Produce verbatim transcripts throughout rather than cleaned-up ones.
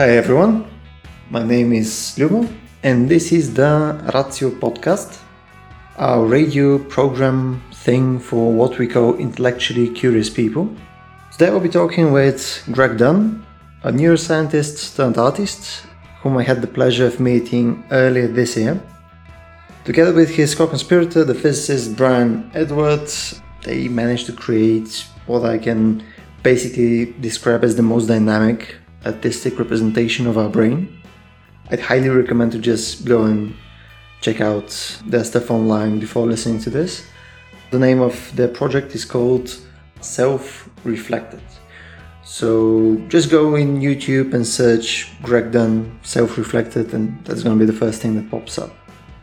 Hi everyone, my name is Ljubo and this is the RATIO podcast, our radio program thing for what we call intellectually curious people. Today we'll be talking with Greg Dunn, a neuroscientist turned artist whom I had the pleasure of meeting earlier this year. Together with his co-conspirator, the physicist Brian Edwards, they managed to create what I can basically describe as the most dynamic artistic representation of our brain. I'd highly recommend to just go and check out their stuff online before listening to this. The name of their project is called Self-Reflected. So just go in YouTube and search Greg Dunn Self-Reflected and that's going to be the first thing that pops up.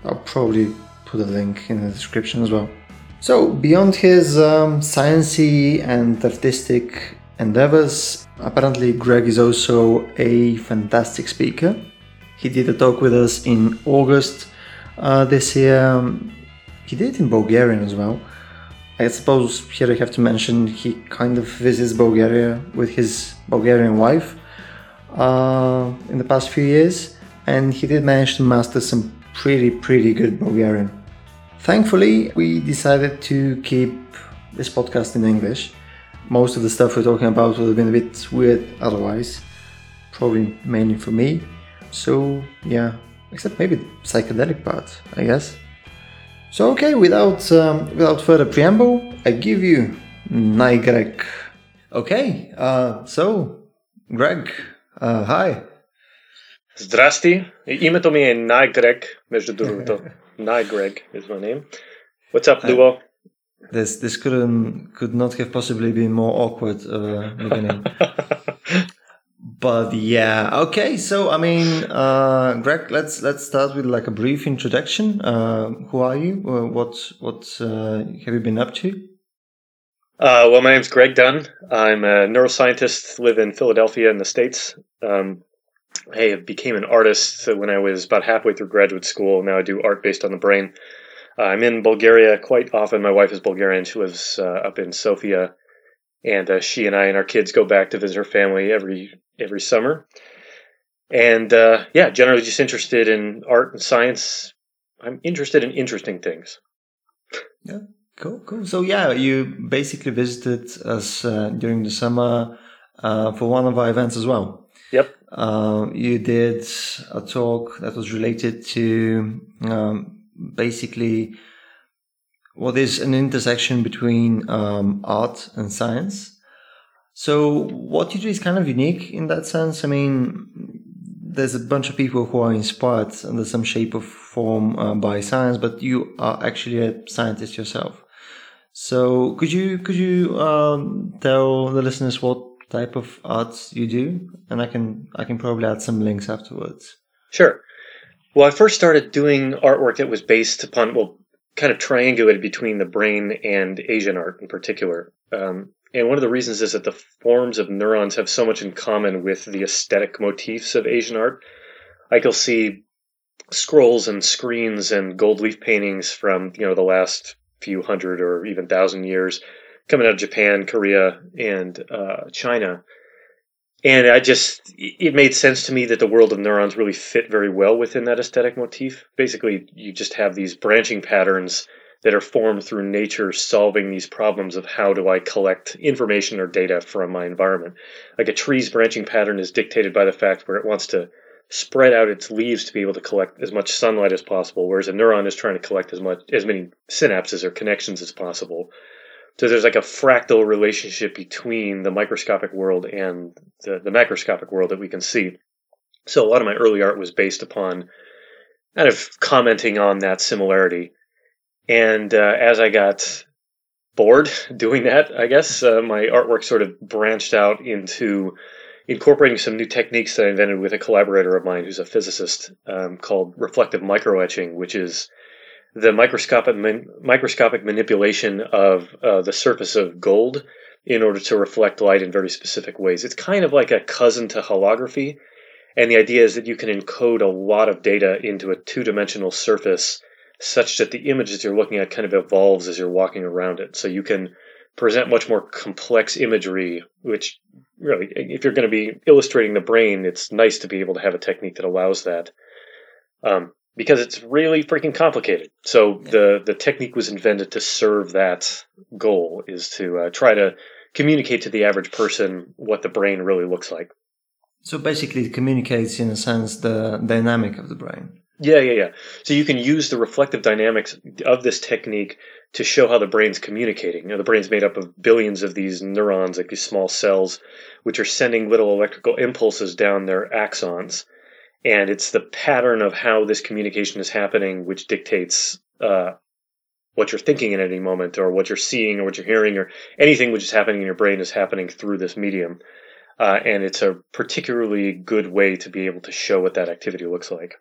I'll probably put a link in the description as well. So beyond his um, sciencey and artistic endeavors, apparently Greg is also a fantastic speaker. He did a talk with us in August uh, this year. He did it in Bulgarian as well. I suppose here I have to mention he kind of visits Bulgaria with his Bulgarian wife uh, in the past few years, and he did manage to master some pretty, pretty good Bulgarian. Thankfully, we decided to keep this podcast in English. Most of the stuff we're talking about would have been a bit weird otherwise, probably mainly for me. So yeah, except maybe the psychedelic part, I guess. So okay, without um, without further preamble, I give you Nai Greg. Okay, uh, so Greg, uh, hi. Здрасти, името ми е Nai Greg, между другото. Nai Greg is my name. What's up, Ljubo? This this couldn't could not have possibly been more awkward of a beginning. But yeah, okay. So I mean, uh, Greg, let's let's start with like a brief introduction. Uh, who are you? What what uh, have you been up to? Uh, well, my name's Greg Dunn. I'm a neuroscientist. Live in Philadelphia in the States. Um, I became an artist when I was about halfway through graduate school. Now I do art based on the brain. Uh, I'm in Bulgaria quite often. My wife is Bulgarian. She lives uh, up in Sofia. And uh, she and I and our kids go back to visit her family every every summer. And uh, yeah, generally just interested in art and science. I'm interested in interesting things. Yeah, cool, cool. So yeah, you basically visited us uh, during the summer uh, for one of our events as well. Yep. Uh, you did a talk that was related to um, basically... Well, there's an intersection between um, art and science. So what you do is kind of unique in that sense. I mean, there's a bunch of people who are inspired under some shape or form uh, by science, but you are actually a scientist yourself. So could you could you um, tell the listeners what type of art you do? And I can I can probably add some links afterwards. Sure. Well, I first started doing artwork that was based upon well. kind of triangulated between the brain and Asian art in particular. Um, and one of the reasons is that the forms of neurons have so much in common with the aesthetic motifs of Asian art. I can see scrolls and screens and gold leaf paintings from, you know, the last few hundred or even thousand years coming out of Japan, Korea, and uh, China. And I just, it made sense to me that the world of neurons really fit very well within that aesthetic motif. Basically, you just have these branching patterns that are formed through nature solving these problems of how do I collect information or data from my environment. Like a tree's branching pattern is dictated by the fact where it wants to spread out its leaves to be able to collect as much sunlight as possible, whereas a neuron is trying to collect as much as many synapses or connections as possible. So there's like a fractal relationship between the microscopic world and the, the macroscopic world that we can see. So a lot of my early art was based upon kind of commenting on that similarity. And uh, as I got bored doing that, I guess, uh, my artwork sort of branched out into incorporating some new techniques that I invented with a collaborator of mine who's a physicist um, called reflective micro-etching, which is the microscopic man- microscopic manipulation of uh, the surface of gold in order to reflect light in very specific ways. It's kind of like a cousin to holography, and the idea is that you can encode a lot of data into a two-dimensional surface such that the image that you're looking at kind of evolves as you're walking around it. So you can present much more complex imagery, which really, if you're going to be illustrating the brain, it's nice to be able to have a technique that allows that, um, because it's really freaking complicated. So yeah. the, the technique was invented to serve that goal, is to uh, try to communicate to the average person what the brain really looks like. So basically it communicates, in a sense, the dynamic of the brain. Yeah, yeah, yeah. So you can use the reflective dynamics of this technique to show how the brain's communicating. You know, the brain's made up of billions of these neurons, like these small cells, which are sending little electrical impulses down their axons. And it's the pattern of how this communication is happening which dictates uh, what you're thinking in any moment, or what you're seeing, or what you're hearing, or anything which is happening in your brain is happening through this medium. Uh, and it's a particularly good way to be able to show what that activity looks like.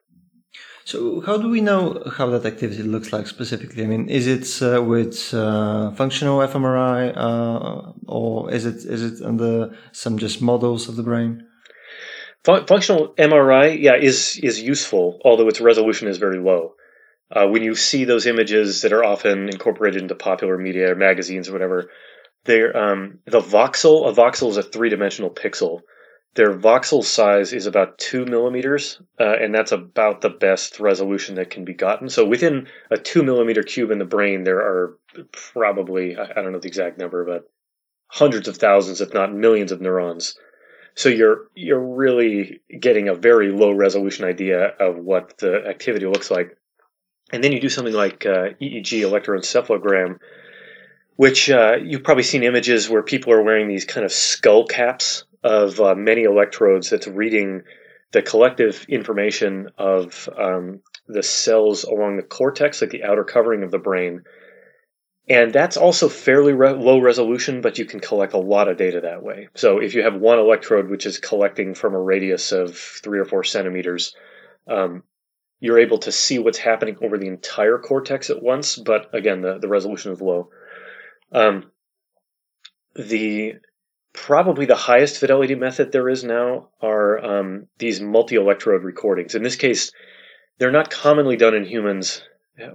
So how do we know how that activity looks like specifically? I mean, is it uh, with uh, functional fMRI, uh, or is it is it under some just models of the brain? Fun- functional M R I, yeah, is is useful, although its resolution is very low. Uh, when you see those images that are often incorporated into popular media or magazines or whatever, they're um, the voxel. A voxel is a three-dimensional pixel. Their voxel size is about two millimeters, uh, and that's about the best resolution that can be gotten. So within a two-millimeter cube in the brain, there are probably, I don't know the exact number, but hundreds of thousands, if not millions of neurons. So you're you're really getting a very low-resolution idea of what the activity looks like. And then you do something like uh, E E G, electroencephalogram, which uh, you've probably seen images where people are wearing these kind of skull caps of uh, many electrodes that's reading the collective information of um, the cells along the cortex, like the outer covering of the brain. And that's also fairly re- low resolution, but you can collect a lot of data that way. So if you have one electrode which is collecting from a radius of three or four centimeters, um, you're able to see what's happening over the entire cortex at once, but again, the, the resolution is low. Um, the... Probably the highest fidelity method there is now are um, these multi-electrode recordings. In this case, they're not commonly done in humans.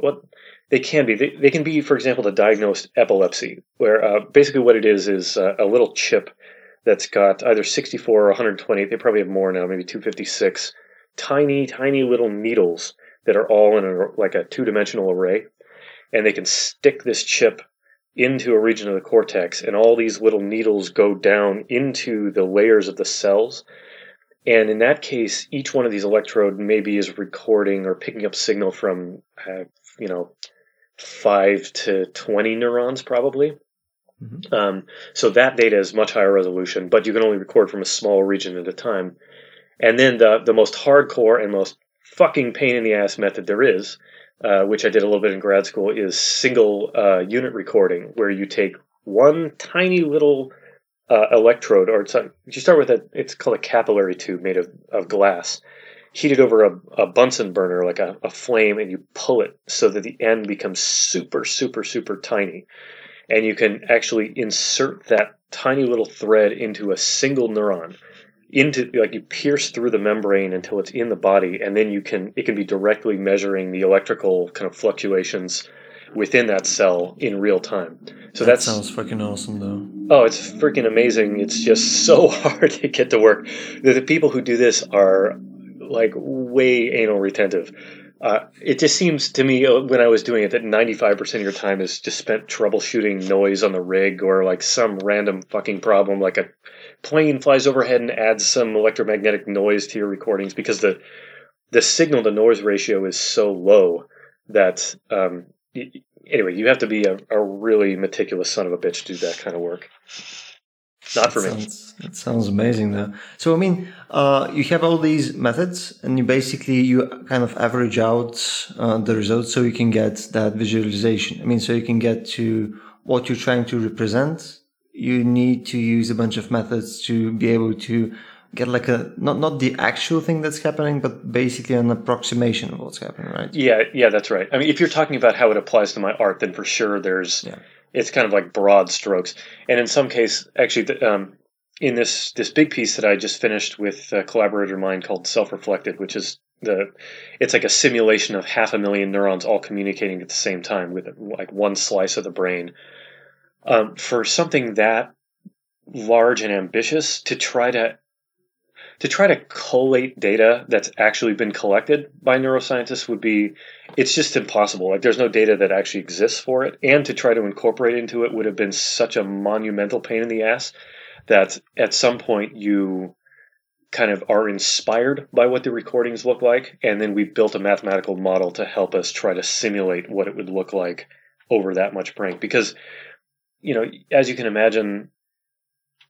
Well, they can be. They, they can be, for example, to diagnose epilepsy, where uh, basically what it is is uh, a little chip that's got either sixty-four or one hundred twenty, they probably have more now, maybe two fifty-six, tiny, tiny little needles that are all in a, like a two-dimensional array, and they can stick this chip into a region of the cortex, and all these little needles go down into the layers of the cells. And in that case, each one of these electrodes maybe is recording or picking up signal from, uh, you know, five to twenty neurons probably. Mm-hmm. Um, so that data is much higher resolution, but you can only record from a small region at a time. And then the, the most hardcore and most fucking pain in the ass method there is, Uh, which I did a little bit in grad school, is single uh, unit recording, where you take one tiny little uh, electrode, or it's a, you start with a, it's called a capillary tube made of, of glass, heated over a, a Bunsen burner, like a, a flame, and you pull it so that the end becomes super, super, super tiny. And you can actually insert that tiny little thread into a single neuron. Into like you pierce through the membrane until it's in the body, and then you can it can be directly measuring the electrical kind of fluctuations within that cell in real time. So that that's, sounds freaking awesome, though. Oh, it's freaking amazing! It's just so hard to get to work. The, the people who do this are like way anal retentive. Uh, it just seems to me when I was doing it that ninety-five percent of your time is just spent troubleshooting noise on the rig, or like some random fucking problem, like a plane flies overhead and adds some electromagnetic noise to your recordings, because the the signal to noise ratio is so low that um y- anyway you have to be a, a really meticulous son of a bitch to do that kind of work. Not for that me sounds, that sounds amazing though. So I mean uh you have all these methods, and you basically you kind of average out uh, the results, so you can get that visualization. I mean, so you can get to what you're trying to represent. You need to use a bunch of methods to be able to get like a not not the actual thing that's happening, but basically an approximation of what's happening, right? Yeah, yeah, that's right. I mean, if you're talking about how it applies to my art, then for sure there's yeah. It's kind of like broad strokes. And in some case, actually, the, um, in this this big piece that I just finished with a collaborator of mine called Self-Reflected, which is the it's like a simulation of half a million neurons all communicating at the same time with like one slice of the brain. Um, for something that large and ambitious to try to to try to collate data that's actually been collected by neuroscientists would be, it's just impossible. Like, there's no data that actually exists for it. And to try to incorporate into it would have been such a monumental pain in the ass that at some point you kind of are inspired by what the recordings look like. And then we built a mathematical model to help us try to simulate what it would look like over that much brain. Because, you know, as you can imagine,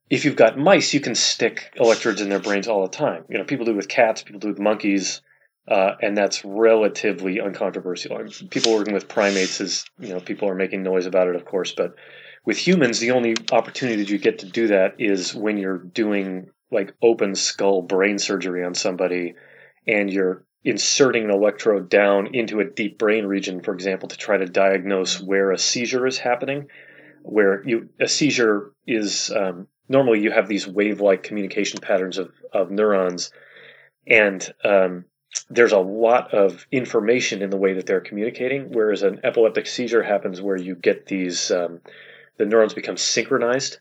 if you've got mice, you can stick electrodes in their brains all the time. You know, people do it with cats, people do it with monkeys, uh, and that's relatively uncontroversial. I mean, people working with primates is, you know, people are making noise about it, of course, but with humans, the only opportunity that you get to do that is when you're doing like open skull brain surgery on somebody and you're inserting an electrode down into a deep brain region, for example, to try to diagnose where a seizure is happening, where you a seizure is... Um, Normally, you have these wave-like communication patterns of, of neurons, and um, there's a lot of information in the way that they're communicating, whereas an epileptic seizure happens where you get these, um, the neurons become synchronized,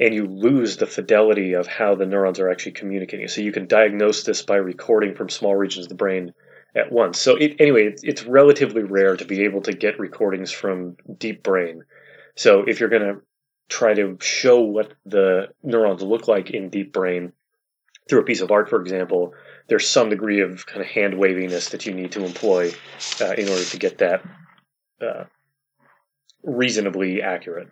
and you lose the fidelity of how the neurons are actually communicating. So you can diagnose this by recording from small regions of the brain at once. So it, anyway, it, it's relatively rare to be able to get recordings from deep brain. So if you're going to try to show what the neurons look like in deep brain through a piece of art, for example, there's some degree of kind of hand waviness that you need to employ uh, in order to get that uh, reasonably accurate.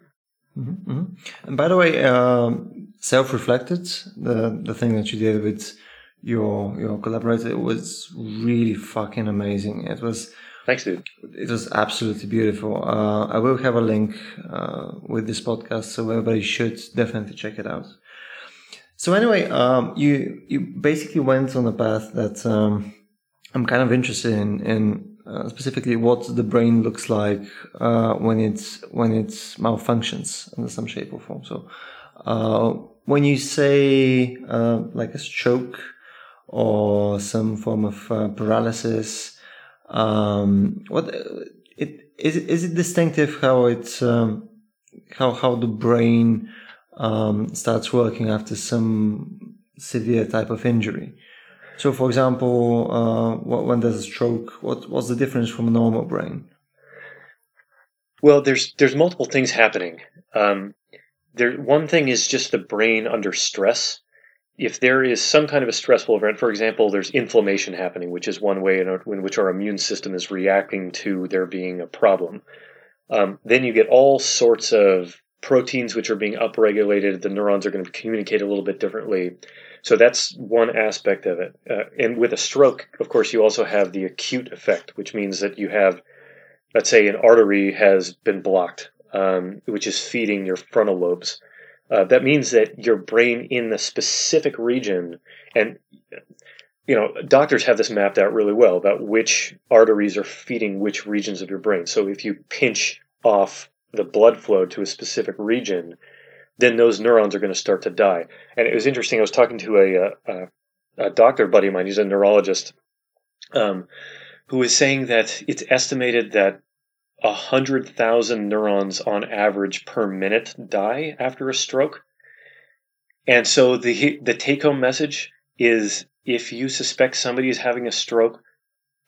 Mm-hmm, mm-hmm. And by the way, um, Self-Reflected, the the thing that you did with your your collaborator, it was really fucking amazing. It was. Thanks, dude. It was absolutely beautiful. Uh, I will have a link uh, with this podcast, so everybody should definitely check it out. So anyway, um, you you basically went on a path that um, I'm kind of interested in, in uh, specifically what the brain looks like uh, when it's when it malfunctions in some shape or form. So uh, when you say uh, like a stroke or some form of uh, paralysis. Um, what it is? Is it distinctive how it's um, how how the brain um, starts working after some severe type of injury? So, for example, uh, when there's a stroke, what what's the difference from a normal brain? Well, there's there's multiple things happening. Um, there, one thing is just the brain under stress. If there is some kind of a stressful event, for example, there's inflammation happening, which is one way in, our, in which our immune system is reacting to there being a problem. Um, then you get all sorts of proteins which are being upregulated. The neurons are going to communicate a little bit differently. So that's one aspect of it. Uh, and with a stroke, of course, you also have the acute effect, which means that you have, let's say, an artery has been blocked, um, which is feeding your frontal lobes. Uh, that means that your brain in the specific region, and, you know, doctors have this mapped out really well about which arteries are feeding which regions of your brain. So if you pinch off the blood flow to a specific region, then those neurons are going to start to die. And it was interesting. I was talking to a, a, a doctor buddy of mine. He's a neurologist um, who was saying that it's estimated that one hundred thousand neurons on average per minute die after a stroke. And so the the take-home message is, if you suspect somebody is having a stroke,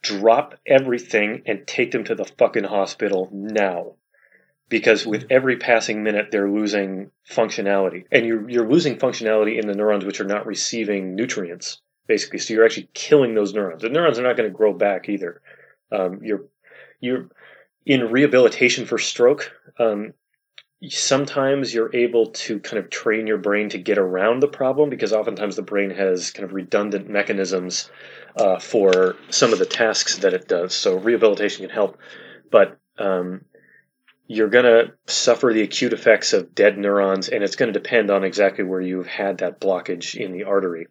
drop everything and take them to the fucking hospital now. Because with every passing minute, they're losing functionality. And you're, you're losing functionality in the neurons which are not receiving nutrients, basically. So you're actually killing those neurons. The neurons are not going to grow back either. Um, you're you're... In rehabilitation for stroke, um, sometimes you're able to kind of train your brain to get around the problem, because oftentimes the brain has kind of redundant mechanisms uh, for some of the tasks that it does. So rehabilitation can help, but um, you're going to suffer the acute effects of dead neurons, and it's going to depend on exactly where you've had that blockage in the artery.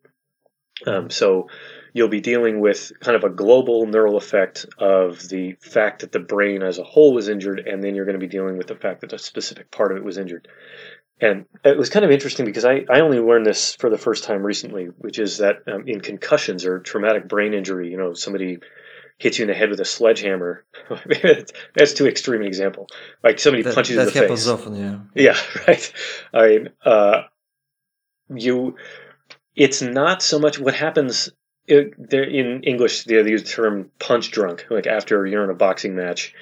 Um, so you'll be dealing with kind of a global neural effect of the fact that the brain as a whole was injured, and then you're going to be dealing with the fact that a specific part of it was injured. And it was kind of interesting because I, I only learned this for the first time recently, which is that um, in concussions or traumatic brain injury, you know, somebody hits you in the head with a sledgehammer. That's too extreme an example. Like somebody that, punches that you in the face. That happens often, yeah. Yeah, right. I mean, uh, you, it's not so much what happens. It, there, in English, they use the term punch drunk, like after you're in a boxing match.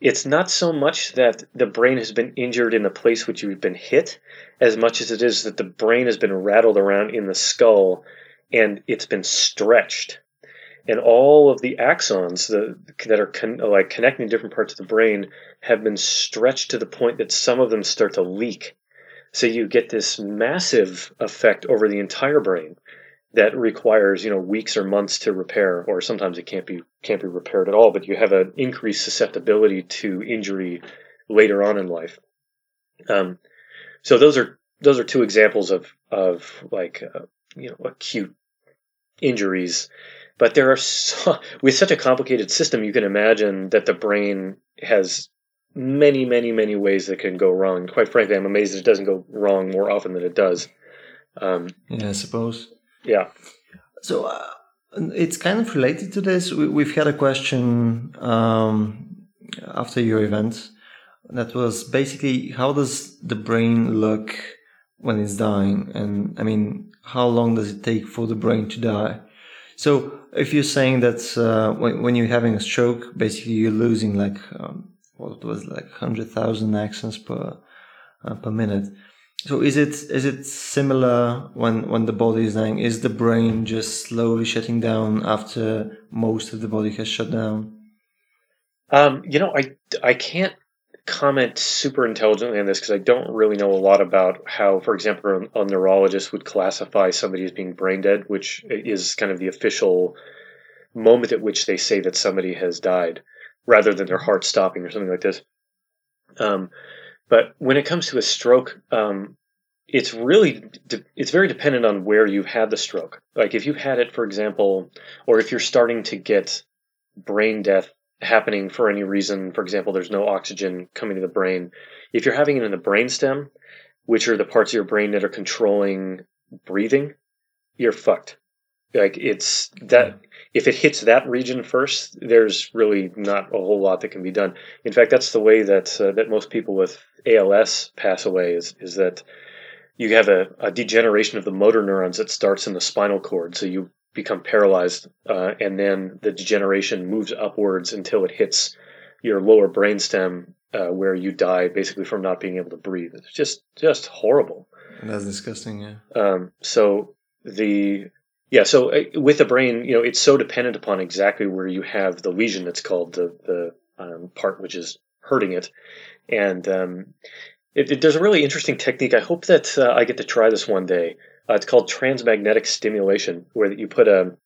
It's not so much that the brain has been injured in the place which you've been hit, as much as it is that the brain has been rattled around in the skull and it's been stretched. And all of the axons the, that are con, like connecting different parts of the brain have been stretched to the point that some of them start to leak. So you get this massive effect over the entire brain that requires, you know, weeks or months to repair, or sometimes it can't be can't be repaired at all, but you have an increased susceptibility to injury later on in life. Um, so those are those are two examples of of like uh, you know, acute injuries. But there are so, with such a complicated system, you can imagine that the brain has many, many, many ways that can go wrong. Quite frankly, I'm amazed that it doesn't go wrong more often than it does. Um, yeah, I suppose. Yeah. So uh, it's kind of related to this. We, we've had a question um, after your event that was basically, how does the brain look when it's dying? And I mean, how long does it take for the brain to die? So if you're saying that uh, when, when you're having a stroke, basically you're losing like, um, what was it, like one hundred thousand axons per uh, per minute. So is it is it similar when, when the body is dying? Is the brain just slowly shutting down after most of the body has shut down? Um, you know, I, I can't comment super intelligently on this because I don't really know a lot about how, for example, a, a neurologist would classify somebody as being brain dead, which is kind of the official moment at which they say that somebody has died, rather than their heart stopping or something like this. Um, But when it comes to a stroke, um, it's really de- it's very dependent on where you've had the stroke. Like if you had it, for example, or if you're starting to get brain death happening for any reason, for example, there's no oxygen coming to the brain. If you're having it in the brainstem, which are the parts of your brain that are controlling breathing, you're fucked. Like it's that if it hits that region first, there's really not a whole lot that can be done. In fact, that's the way that uh, that most people with A L S pass away is is that you have a, a degeneration of the motor neurons that starts in the spinal cord, so you become paralyzed, uh, and then the degeneration moves upwards until it hits your lower brainstem, uh, where you die basically from not being able to breathe. It's just just horrible. That's disgusting. Yeah. Um. So the Yeah, so with the brain, you know, it's so dependent upon exactly where you have the lesion that's called the the um, part which is hurting it, and um, it, it, there's a really interesting technique. I hope that uh, I get to try this one day. Uh, it's called transmagnetic stimulation, where that you put a,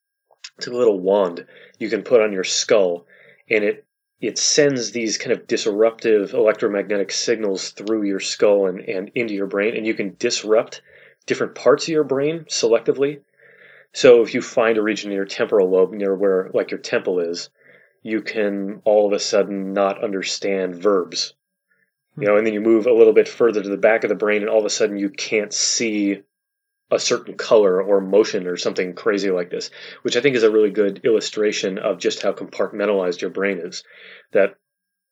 it's a little wand you can put on your skull, and it it sends these kind of disruptive electromagnetic signals through your skull and, and into your brain, and you can disrupt different parts of your brain selectively. So if you find a region near your temporal lobe, near where like your temple is, you can all of a sudden not understand verbs, you know, and then you move a little bit further to the back of the brain and all of a sudden you can't see a certain color or motion or something crazy like this, which I think is a really good illustration of just how compartmentalized your brain is, that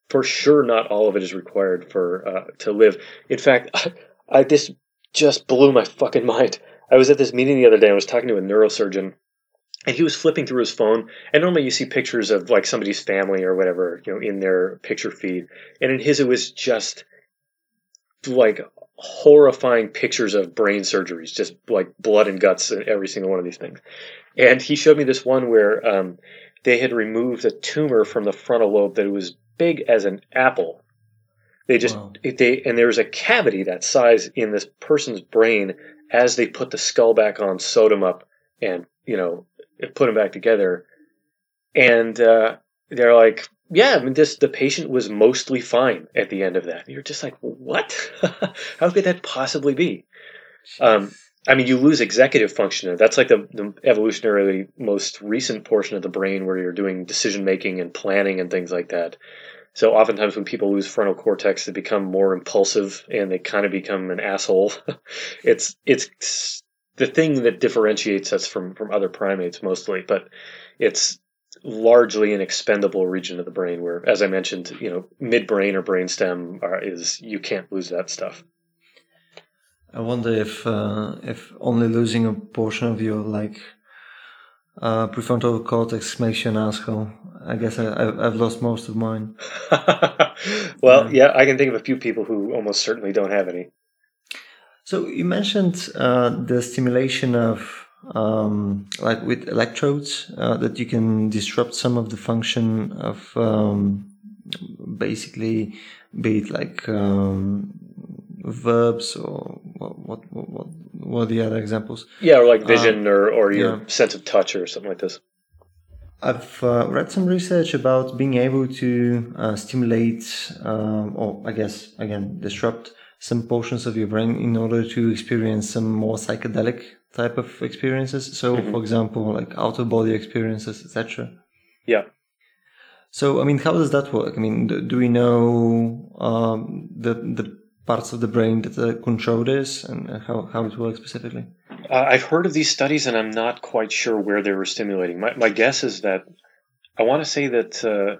for sure not all of it is required for uh, to live. In fact, I, I this just blew my fucking mind. I was at this meeting the other day. I was talking to a neurosurgeon, and he was flipping through his phone. And normally you see pictures of like somebody's family or whatever, you know, in their picture feed. And in his, it was just like horrifying pictures of brain surgeries, just like blood and guts in every single one of these things. And he showed me this one where um, they had removed a tumor from the frontal lobe that was big as an apple. They just wow. they and there was a cavity that size in this person's brain. As they put the skull back on, sewed them up, and, you know, put them back together. And uh, they're like, yeah, I mean, this, the patient was mostly fine at the end of that. And you're just like, what? How could that possibly be? Um, I mean, you lose executive function. That's like the, the evolutionarily most recent portion of the brain where you're doing decision-making and planning and things like that. So oftentimes when people lose frontal cortex, they become more impulsive and they kind of become an asshole. It's it's the thing that differentiates us from, from other primates mostly, but it's largely an expendable region of the brain where, as I mentioned, you know, midbrain or brainstem are, is you can't lose that stuff. I wonder if uh, if only losing a portion of your like uh, prefrontal cortex makes you an asshole. I guess I, I've lost most of mine. Well, um, yeah, I can think of a few people who almost certainly don't have any. So you mentioned uh, the stimulation of um, like with electrodes uh, that you can disrupt some of the function of um, basically be it like um, verbs or what what what what are the other examples? Yeah, or like vision uh, or or your yeah. sense of touch or something like this. I've uh, read some research about being able to uh, stimulate um, or I guess again disrupt some portions of your brain in order to experience some more psychedelic type of experiences. So, mm-hmm. for example, like out of body experiences, et cetera. Yeah. So, I mean, how does that work? I mean, do, do we know um, the the parts of the brain that uh, control this and how, how it works specifically? Uh, I've heard of these studies and I'm not quite sure where they were stimulating. My my guess is that I want to say that uh,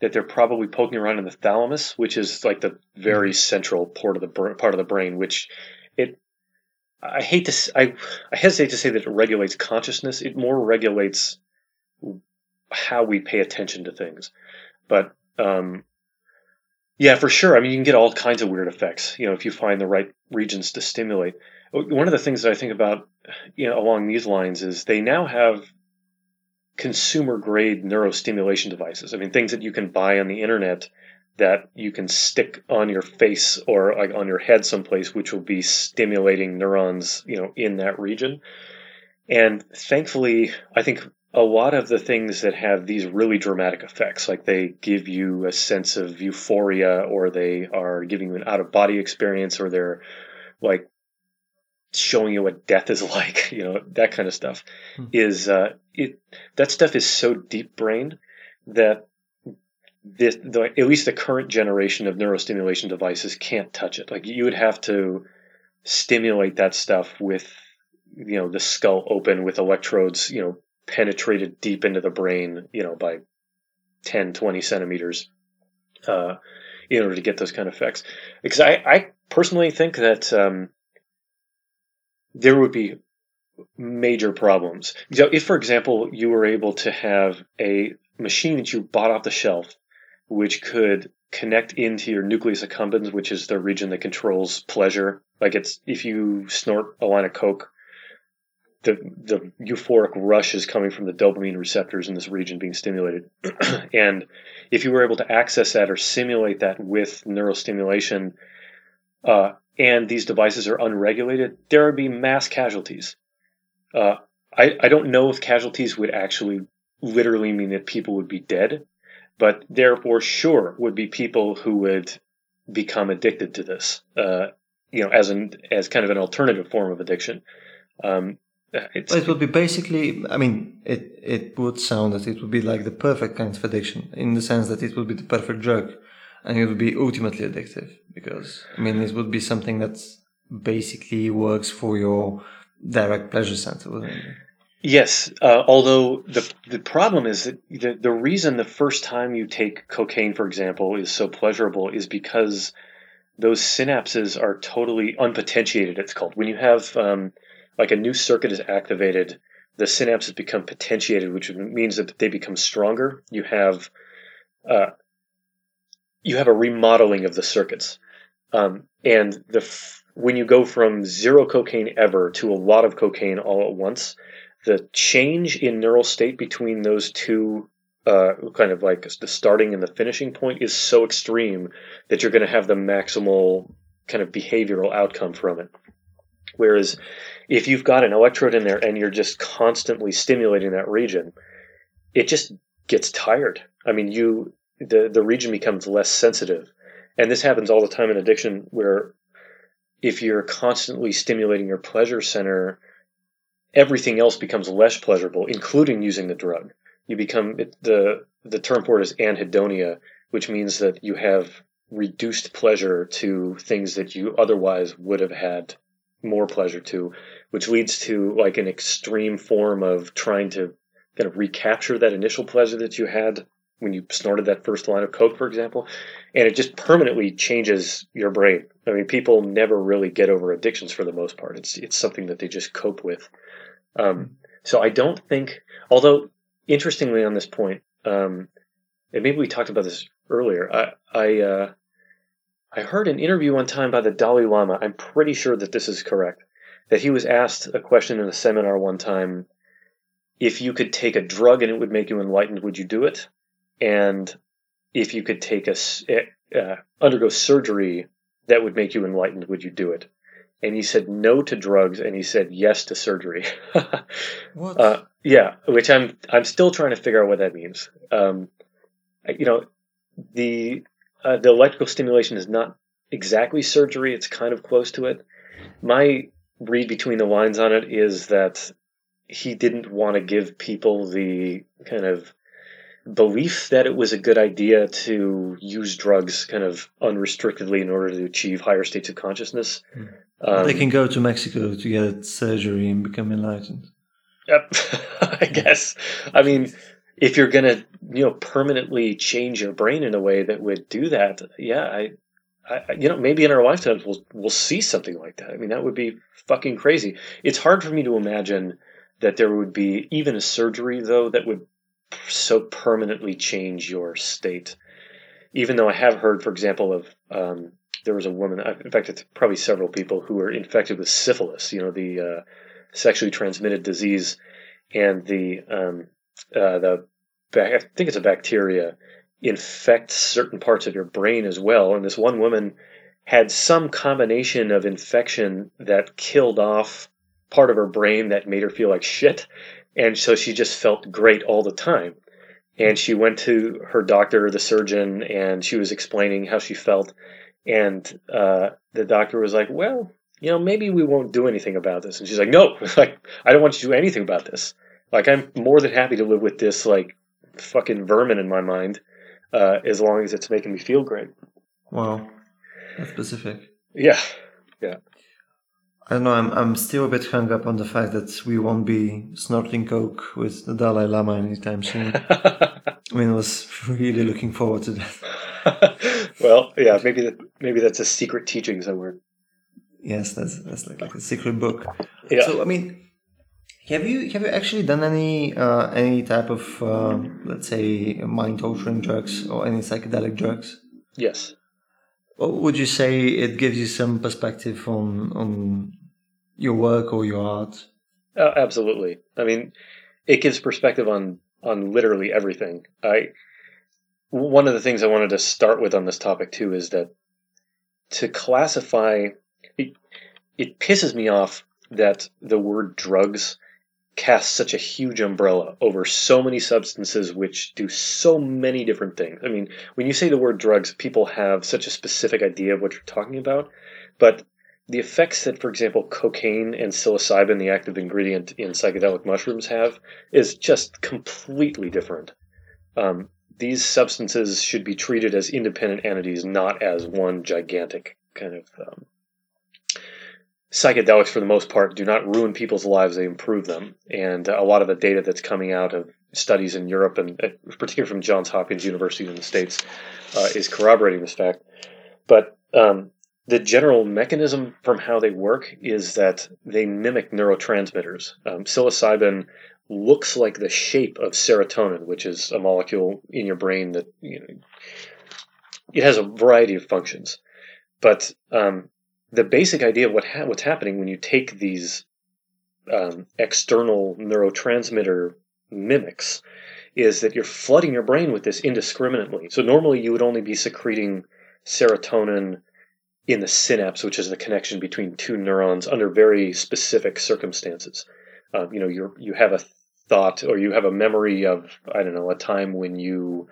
that they're probably poking around in the thalamus, which is like the very central part of the br- part of the brain, which it I hate to I I hesitate to say that it regulates consciousness. It more regulates how we pay attention to things. But um yeah, for sure. I mean, you can get all kinds of weird effects, you know, if you find the right regions to stimulate. One of the things that I think about, you know, along these lines is they now have consumer-grade neurostimulation devices. I mean, things that you can buy on the internet that you can stick on your face or like on your head someplace, which will be stimulating neurons, you know, in that region. And thankfully, I think a lot of the things that have these really dramatic effects, like they give you a sense of euphoria or they are giving you an out-of-body experience or they're like showing you what death is like, you know, that kind of stuff, hmm. is uh, it that stuff is so deep-brained that this, the, at least the current generation of neurostimulation devices can't touch it. Like you would have to stimulate that stuff with, you know, the skull open with electrodes, you know, penetrated deep into the brain, you know, by ten, twenty centimeters uh, in order to get those kind of effects. Because I, I personally think that um, there would be major problems. So if, for example, you were able to have a machine that you bought off the shelf, which could connect into your nucleus accumbens, which is the region that controls pleasure. Like it's if you snort a line of coke, The, the euphoric rush is coming from the dopamine receptors in this region being stimulated. And if you were able to access that or simulate that with neurostimulation, uh, and these devices are unregulated, there would be mass casualties. Uh, I, I don't know if casualties would actually literally mean that people would be dead, but there for sure would be people who would become addicted to this, uh, you know, as an as kind of an alternative form of addiction. Um, It's, it would be basically, I mean, it, it would sound that it would be like the perfect kind of addiction in the sense that it would be the perfect drug and it would be ultimately addictive because, I mean, it would be something that basically works for your direct pleasure center, wouldn't it? Yes, uh, although the the problem is that the, the reason the first time you take cocaine, for example, is so pleasurable is because those synapses are totally unpotentiated, it's called. When you have... Um, Like a new circuit is activated, the synapses become potentiated, which means that they become stronger. You have, uh, you have a remodeling of the circuits, um, and the f- when you go from zero cocaine ever to a lot of cocaine all at once, the change in neural state between those two, uh, kind of like the starting and the finishing point, is so extreme that you're going to have the maximal kind of behavioral outcome from it. Whereas if you've got an electrode in there and you're just constantly stimulating that region, it just gets tired. I mean, you the, the region becomes less sensitive. And this happens all the time in addiction where if you're constantly stimulating your pleasure center, everything else becomes less pleasurable, including using the drug. You become – the the term for it is anhedonia, which means that you have reduced pleasure to things that you otherwise would have had more pleasure to, which leads to like an extreme form of trying to kind of recapture that initial pleasure that you had when you snorted that first line of coke, for example, and it just permanently changes your brain. I mean, people never really get over addictions for the most part. It's it's something that they just cope with. Um, so I don't think, although interestingly on this point, um, and maybe we talked about this earlier, I I, uh, I heard an interview one time by the Dalai Lama. I'm pretty sure that this is correct, that he was asked a question in a seminar one time, if you could take a drug and it would make you enlightened, would you do it? And if you could take a, uh, undergo surgery that would make you enlightened, would you do it? And he said no to drugs, and he said yes to surgery. What? Uh, yeah, which I'm I'm still trying to figure out what that means. Um, you know, the uh, the electrical stimulation is not exactly surgery; it's kind of close to it. My read between the lines on it is that he didn't want to give people the kind of belief that it was a good idea to use drugs kind of unrestrictedly in order to achieve higher states of consciousness. Um, they can go to Mexico to get surgery and become enlightened. Yep, I guess. I mean, if you're going to, you know, permanently change your brain in a way that would do that, yeah, I, I, you know, maybe in our lifetimes we'll we'll see something like that. I mean, that would be fucking crazy. It's hard for me to imagine that there would be even a surgery, though, that would so permanently change your state. Even though I have heard, for example, of um, there was a woman, in fact, it's probably several people who were infected with syphilis, you know, the uh, sexually transmitted disease, and the um, uh, the I think it's a bacteria infects certain parts of your brain as well. And this one woman had some combination of infection that killed off part of her brain that made her feel like shit. And so she just felt great all the time. And she went to her doctor, the surgeon, and she was explaining how she felt. And uh, the doctor was like, well, you know, maybe we won't do anything about this. And she's like, no, like, I don't want you to do anything about this. Like, I'm more than happy to live with this, like, fucking vermin in my mind, uh, as long as it's making me feel great. Wow. That's specific. Yeah. Yeah. I don't know, I'm, I'm still a bit hung up on the fact that we won't be snorting coke with the Dalai Lama anytime soon. I mean, I was really looking forward to that. Well, yeah, maybe that, maybe that's a secret teaching somewhere. Yes, that's that's like, like a secret book. Yeah. So, I mean, have you have you actually done any uh, any type of, uh, let's say, mind-altering drugs or any psychedelic drugs? Yes. Would you say it gives you some perspective on on your work or your art? Uh, absolutely. I mean, it gives perspective on on literally everything. I one of the things I wanted to start with on this topic too is that to classify it, it pisses me off that the word drugs casts such a huge umbrella over so many substances which do so many different things. I mean, when you say the word drugs, people have such a specific idea of what you're talking about, but the effects that, for example, cocaine and psilocybin, the active ingredient in psychedelic mushrooms, have is just completely different. Um, these substances should be treated as independent entities, not as one gigantic kind of... Um, psychedelics, for the most part, do not ruin people's lives, they improve them. And a lot of the data that's coming out of studies in Europe, and particularly from Johns Hopkins University in the States, uh, is corroborating this fact. But um, the general mechanism from how they work is that they mimic neurotransmitters. Um, psilocybin looks like the shape of serotonin, which is a molecule in your brain that, you know, it has a variety of functions. But um, the basic idea of what ha- what's happening when you take these um, external neurotransmitter mimics is that you're flooding your brain with this indiscriminately. So normally you would only be secreting serotonin in the synapse, which is the connection between two neurons, under very specific circumstances. Um, you know, you you have a thought or you have a memory of, I don't know, a time when you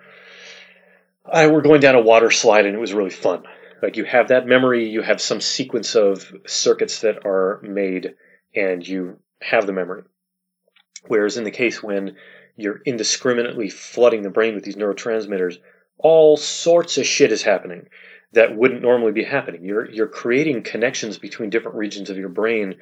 I were going down a water slide and it was really fun. Like, you have that memory, you have some sequence of circuits that are made, and you have the memory. Whereas in the case when you're indiscriminately flooding the brain with these neurotransmitters, all sorts of shit is happening that wouldn't normally be happening. You're you're creating connections between different regions of your brain,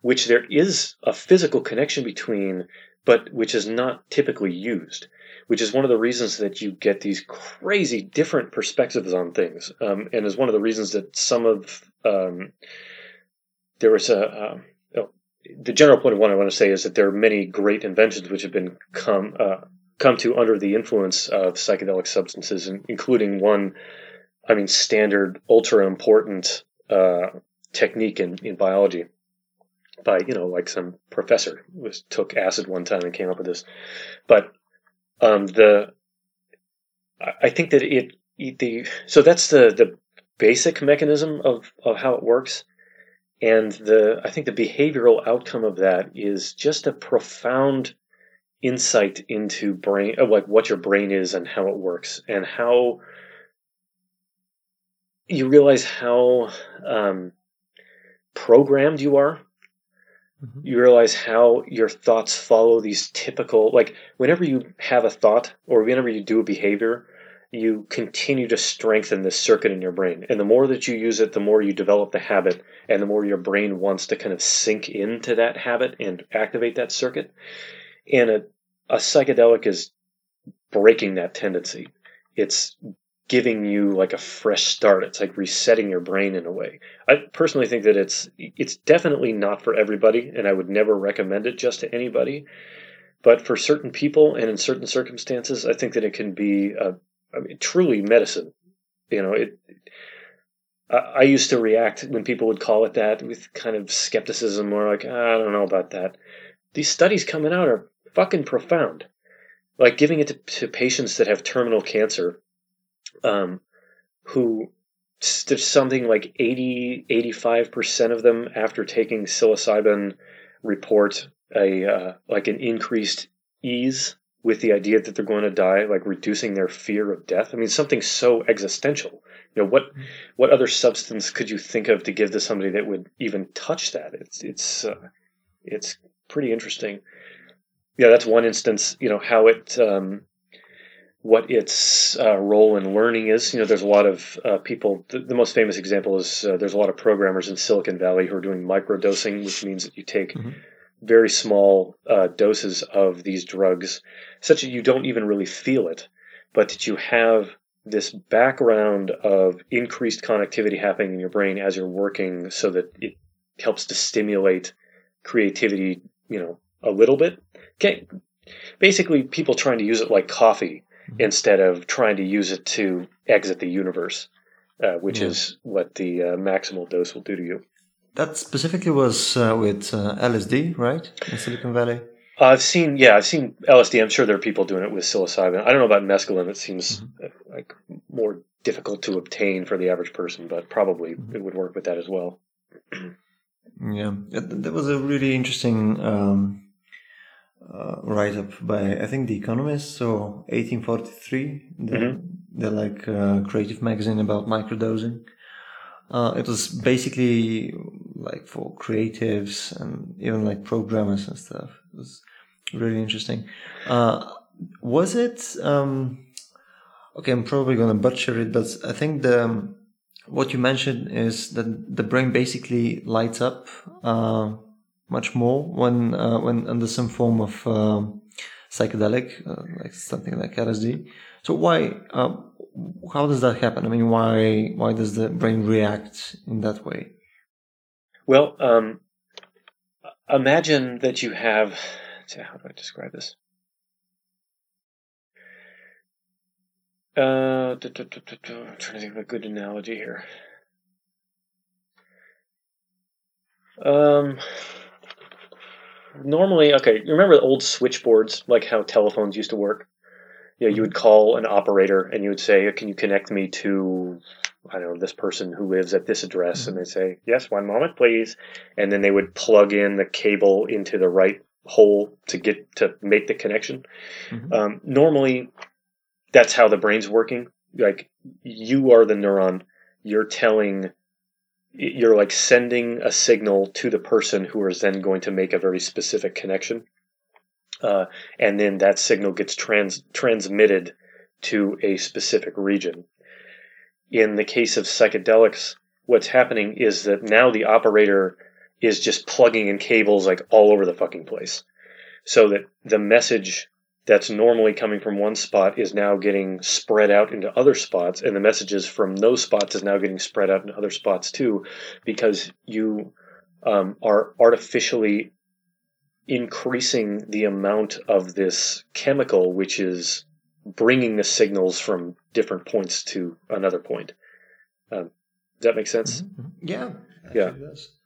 which there is a physical connection between, but which is not typically used, which is one of the reasons that you get these crazy different perspectives on things, um, and is one of the reasons that some of um, there was a uh, oh, the general point of what I want to say is that there are many great inventions which have been come uh, come to under the influence of psychedelic substances, and including one, I mean, standard ultra important uh, technique in, in biology. By, you know, like some professor was took acid one time and came up with this, but um, the I think that it, it the so that's the the basic mechanism of of how it works, and the I think the behavioral outcome of that is just a profound insight into brain, like what your brain is and how it works, and how you realize how um, programmed you are. You realize how your thoughts follow these typical, like whenever you have a thought or whenever you do a behavior, you continue to strengthen this circuit in your brain. And the more that you use it, the more you develop the habit and the more your brain wants to kind of sink into that habit and activate that circuit. And a, a psychedelic is breaking that tendency. It's giving you like a fresh start. It's like resetting your brain in a way. I personally think that it's it's definitely not for everybody, and I would never recommend it just to anybody. But for certain people and in certain circumstances, I think that it can be a, I mean, truly medicine. You know, it. I, I used to react when people would call it that with kind of skepticism or like, ah, I don't know about that. These studies coming out are fucking profound. Like giving it to, to patients that have terminal cancer Um, who there's something like eighty, eighty-five percent of them after taking psilocybin report a, uh, like an increased ease with the idea that they're going to die, like reducing their fear of death. I mean, something so existential, you know, what, what other substance could you think of to give to somebody that would even touch that? It's, it's, uh, it's pretty interesting. Yeah. That's one instance, you know, how it, um, what its uh, role in learning is. You know, there's a lot of uh, people, th- the most famous example is uh, there's a lot of programmers in Silicon Valley who are doing microdosing, which means that you take mm-hmm. very small uh, doses of these drugs, such that you don't even really feel it, but that you have this background of increased connectivity happening in your brain as you're working so that it helps to stimulate creativity, you know, a little bit. Okay. Basically, people trying to use it like coffee instead of trying to use it to exit the universe, uh, which yeah. is what the uh, maximal dose will do to you. That specifically was uh, with uh, L S D, right? In Silicon Valley? Uh, I've seen, yeah, I've seen L S D. I'm sure there are people doing it with psilocybin. I don't know about mescaline. It seems mm-hmm. like more difficult to obtain for the average person, but probably mm-hmm. it would work with that as well. Yeah, that was a really interesting um Uh, write-up by, I think, The Economist, so eighteen forty-three, the, mm-hmm. the like uh, creative magazine about microdosing. Uh, it was basically like for creatives and even like programmers and stuff. It was really interesting. Uh, was it, um, okay, I'm probably going to butcher it, but I think the what you mentioned is that the brain basically lights up uh much more when uh, when under some form of uh, psychedelic, uh, like something like L S D. So why? Uh, how does that happen? I mean, why why does the brain react in that way? Well, um, imagine that you have. How do I describe this? Uh, I'm trying to think of a good analogy here. Um. Normally, okay, remember the old switchboards, like how telephones used to work? Yeah, you know, you would call an operator and you would say, can you connect me to, I don't know, this person who lives at this address? Mm-hmm. And they'd say, yes, one moment, please. And then they would plug in the cable into the right hole to get to make the connection. Mm-hmm. Um, normally, that's how the brain's working. Like, you are the neuron. You're telling... You're like sending a signal to the person who is then going to make a very specific connection. Uh, and then that signal gets trans- transmitted to a specific region. In the case of psychedelics, what's happening is that now the operator is just plugging in cables like all over the fucking place. so that the message that's normally coming from one spot is now getting spread out into other spots, and the messages from those spots is now getting spread out into other spots too, because you um, are artificially increasing the amount of this chemical, which is bringing the signals from different points to another point. Um, does that make sense? Yeah. Yeah.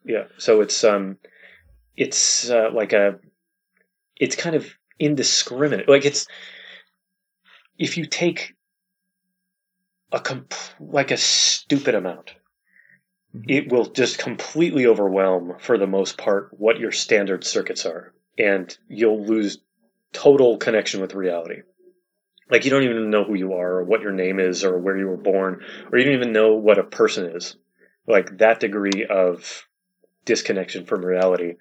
Yeah. So it's, um, it's uh, like a, it's kind of indiscriminate. Like it's, if you take a comp- like a stupid amount, it will just completely overwhelm, for the most part, what your standard circuits are, and you'll lose total connection with reality. Like, you don't even know who you are or what your name is or where you were born, or you don't even know what a person is. Like, that degree of disconnection from reality.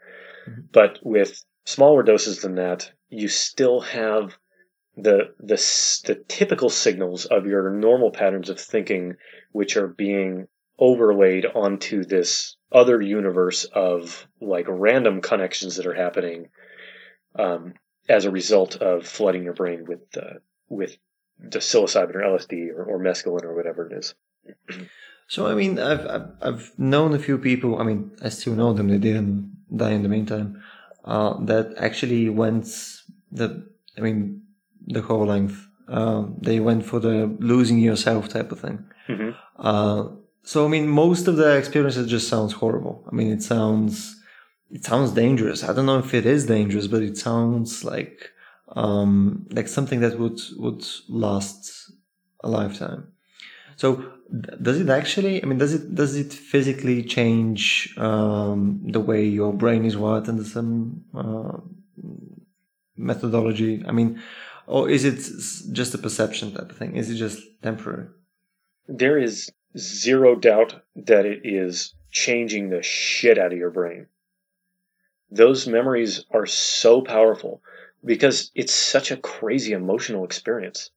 But with smaller doses than that, you still have the the, the typical signals of your normal patterns of thinking, which are being overlaid onto this other universe of like random connections that are happening um, as a result of flooding your brain with uh, with the psilocybin or L S D or, or mescaline or whatever it is. So I mean, I've, I've I've known a few people. I mean, I still know them. They didn't die in the meantime. Uh, that actually went the I mean the whole length. Uh, they went for the losing yourself type of thing. Mm-hmm. Uh, So, I mean, most of the experiences just sounds horrible. I mean, it sounds, it sounds dangerous. I don't know if it is dangerous, but it sounds like, um, like something that would, would last a lifetime. So does it actually, I mean, does it, does it physically change, um, the way your brain is wired under some, uh, methodology? I mean, or is it just a perception type of thing? Is it just temporary? There is zero doubt that it is changing the shit out of your brain. Those memories are so powerful because it's such a crazy emotional experience.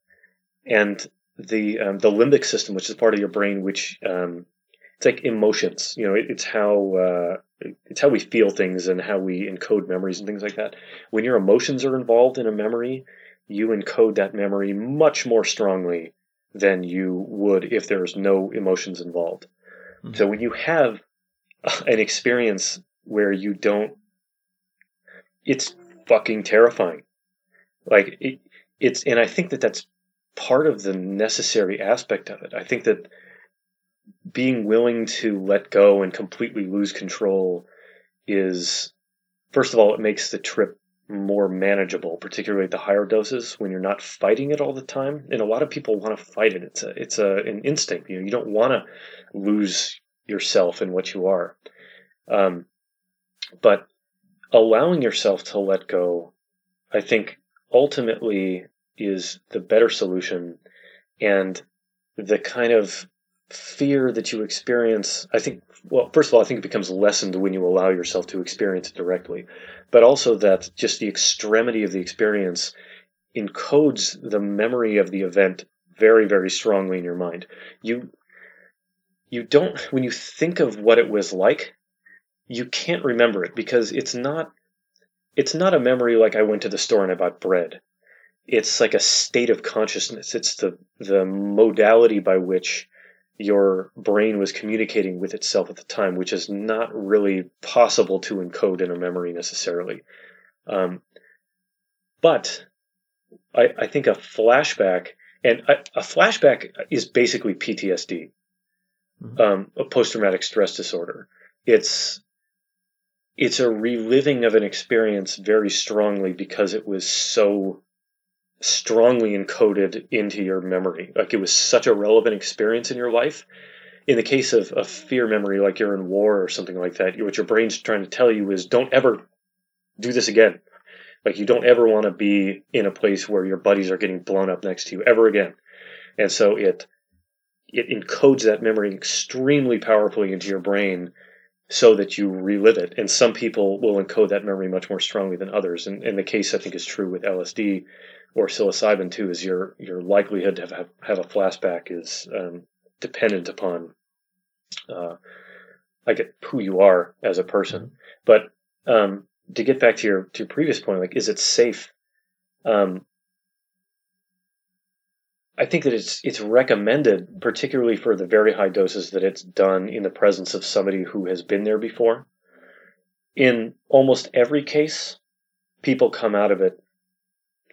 And the um, the limbic system, which is part of your brain, which um, it's like emotions. You know, it, it's how uh, it's how we feel things and how we encode memories and things like that. When your emotions are involved in a memory, you encode that memory much more strongly than you would if there's no emotions involved. Mm-hmm. So when you have an experience where you don't, it's fucking terrifying. Like it, it's, and I think that that's part of the necessary aspect of it. I think that being willing to let go and completely lose control is, first of all, it makes the trip more manageable, particularly at the higher doses when you're not fighting it all the time. And a lot of people want to fight it. It's a, it's a, an instinct. You know, you don't want to lose yourself in what you are. Um, but allowing yourself to let go, I think ultimately is the better solution. And the kind of fear that you experience, I think, well, first of all, I think it becomes lessened when you allow yourself to experience it directly, but also that just the extremity of the experience encodes the memory of the event very, very strongly in your mind. You, you don't, when you think of what it was like, you can't remember it because it's not, it's not a memory like I went to the store and I bought bread. It's like a state of consciousness. It's the, the modality by which your brain was communicating with itself at the time, which is not really possible to encode in a memory necessarily. Um, but I, I think a flashback, and a, a flashback is basically P T S D, mm-hmm. um, a post-traumatic stress disorder. It's it's a reliving of an experience very strongly because it was so strongly encoded into your memory. Like it was such a relevant experience in your life. In the case of a fear memory, like you're in war or something like that, what your brain's trying to tell you is don't ever do this again. Like you don't ever want to be in a place where your buddies are getting blown up next to you ever again. And so it, it encodes that memory extremely powerfully into your brain so that you relive it. And some people will encode that memory much more strongly than others. And, and the case I think is true with L S D or psilocybin too, is your, your likelihood to have, have a flashback is um, dependent upon uh, like who you are as a person. But um, to get back to your to your previous point, like, is it safe? Um, I think that it's it's recommended, particularly for the very high doses, that it's done in the presence of somebody who has been there before. In almost every case, people come out of it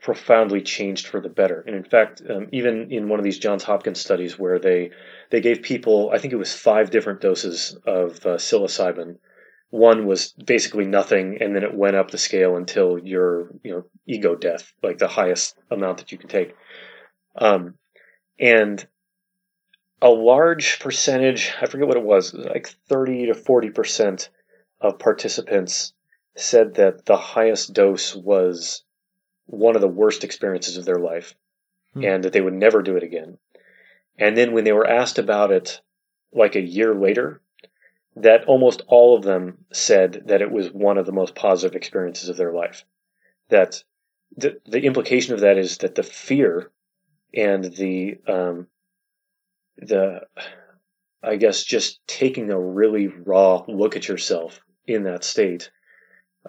profoundly changed for the better. And in fact, um, even in one of these Johns Hopkins studies where they they gave people, I think it was five different doses of uh, psilocybin. One was basically nothing, and then it went up the scale until your, you know, ego death, like the highest amount that you can take. Um, and a large percentage, I forget what it was, like thirty to forty percent of participants said that the highest dose was one of the worst experiences of their life, hmm. and that they would never do it again. And then when they were asked about it like a year later, that almost all of them said that it was one of the most positive experiences of their life. That the, the implication of that is that the fear and the, um, the, I guess, just taking a really raw look at yourself in that state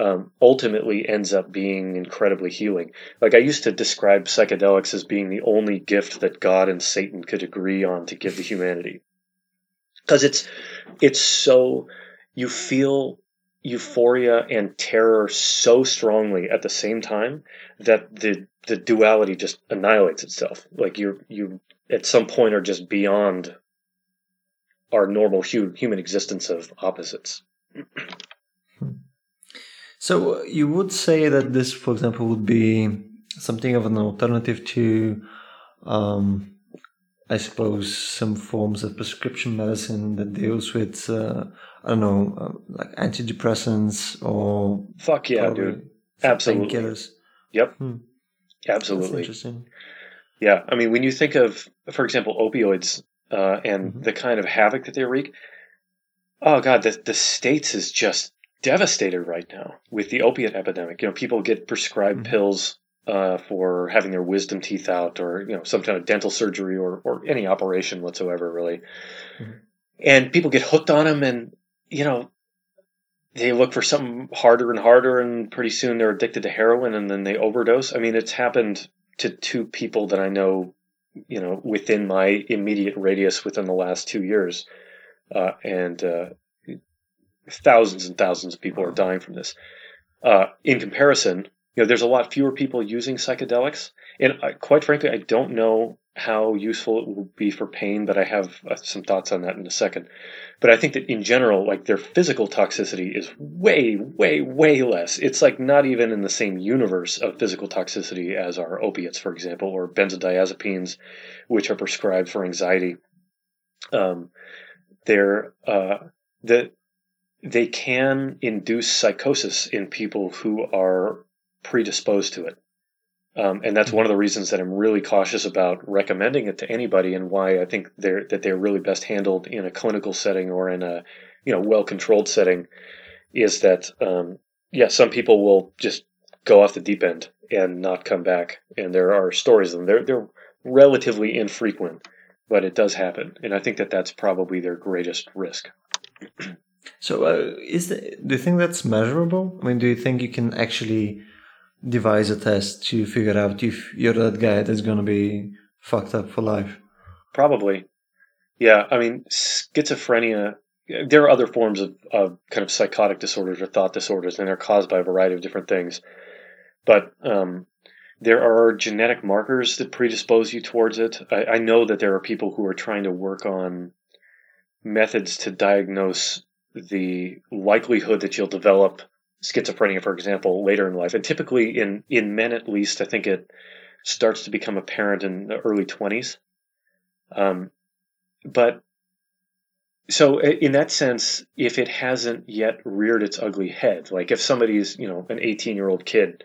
um, ultimately ends up being incredibly healing. Like, I used to describe psychedelics as being the only gift that God and Satan could agree on to give to humanity. Because it's it's so, you feel euphoria and terror so strongly at the same time that the the duality just annihilates itself. Like, you you at some point are just beyond our normal hu- human existence of opposites. So you would say that this, for example, would be something of an alternative to um I suppose some forms of prescription medicine that deals with, uh, I don't know, uh, like antidepressants or... Fuck yeah, dude. Absolutely. Painkillers. Yep. Hmm. Absolutely. That's interesting. Yeah. I mean, when you think of, for example, opioids uh, and mm-hmm. the kind of havoc that they wreak, oh God, the, the States is just devastated right now with the opiate epidemic. You know, people get prescribed mm-hmm. pills Uh, for having their wisdom teeth out, or, you know, some kind of dental surgery, or or any operation whatsoever, really. Mm-hmm. And people get hooked on them, and, you know, they look for something harder and harder, and pretty soon they're addicted to heroin, and then they overdose. I mean, it's happened to two people that I know, you know, within my immediate radius within the last two years, uh, and uh, thousands and thousands of people wow. are dying from this. Uh, in comparison, you know, there's a lot fewer people using psychedelics, and I, quite frankly, I don't know how useful it will be for pain, but I have uh, some thoughts on that in a second. But I think that in general, like, their physical toxicity is way, way, way less. It's like not even in the same universe of physical toxicity as our opiates, for example, or benzodiazepines, which are prescribed for anxiety. Um, they're uh, the they can induce psychosis in people who are predisposed to it. Um, and that's one of the reasons that I'm really cautious about recommending it to anybody, and why I think they're, that they're really best handled in a clinical setting, or in a, you know, well-controlled setting, is that, um, yeah, some people will just go off the deep end and not come back. And there are stories of them. They're, they're relatively infrequent, but it does happen. And I think that that's probably their greatest risk. So uh, is the, do you think that's measurable? I mean, do you think you can actually devise a test to figure out if you're that guy that's going to be fucked up for life? Probably. Yeah. I mean, schizophrenia, there are other forms of, of kind of psychotic disorders or thought disorders, and they're caused by a variety of different things. But um, there are genetic markers that predispose you towards it. I, I know that there are people who are trying to work on methods to diagnose the likelihood that you'll develop schizophrenia, for example, later in life. And typically in, in men, at least, I think it starts to become apparent in the early twenties. Um, but so in that sense, if it hasn't yet reared its ugly head, like if somebody's, you know, an eighteen year old kid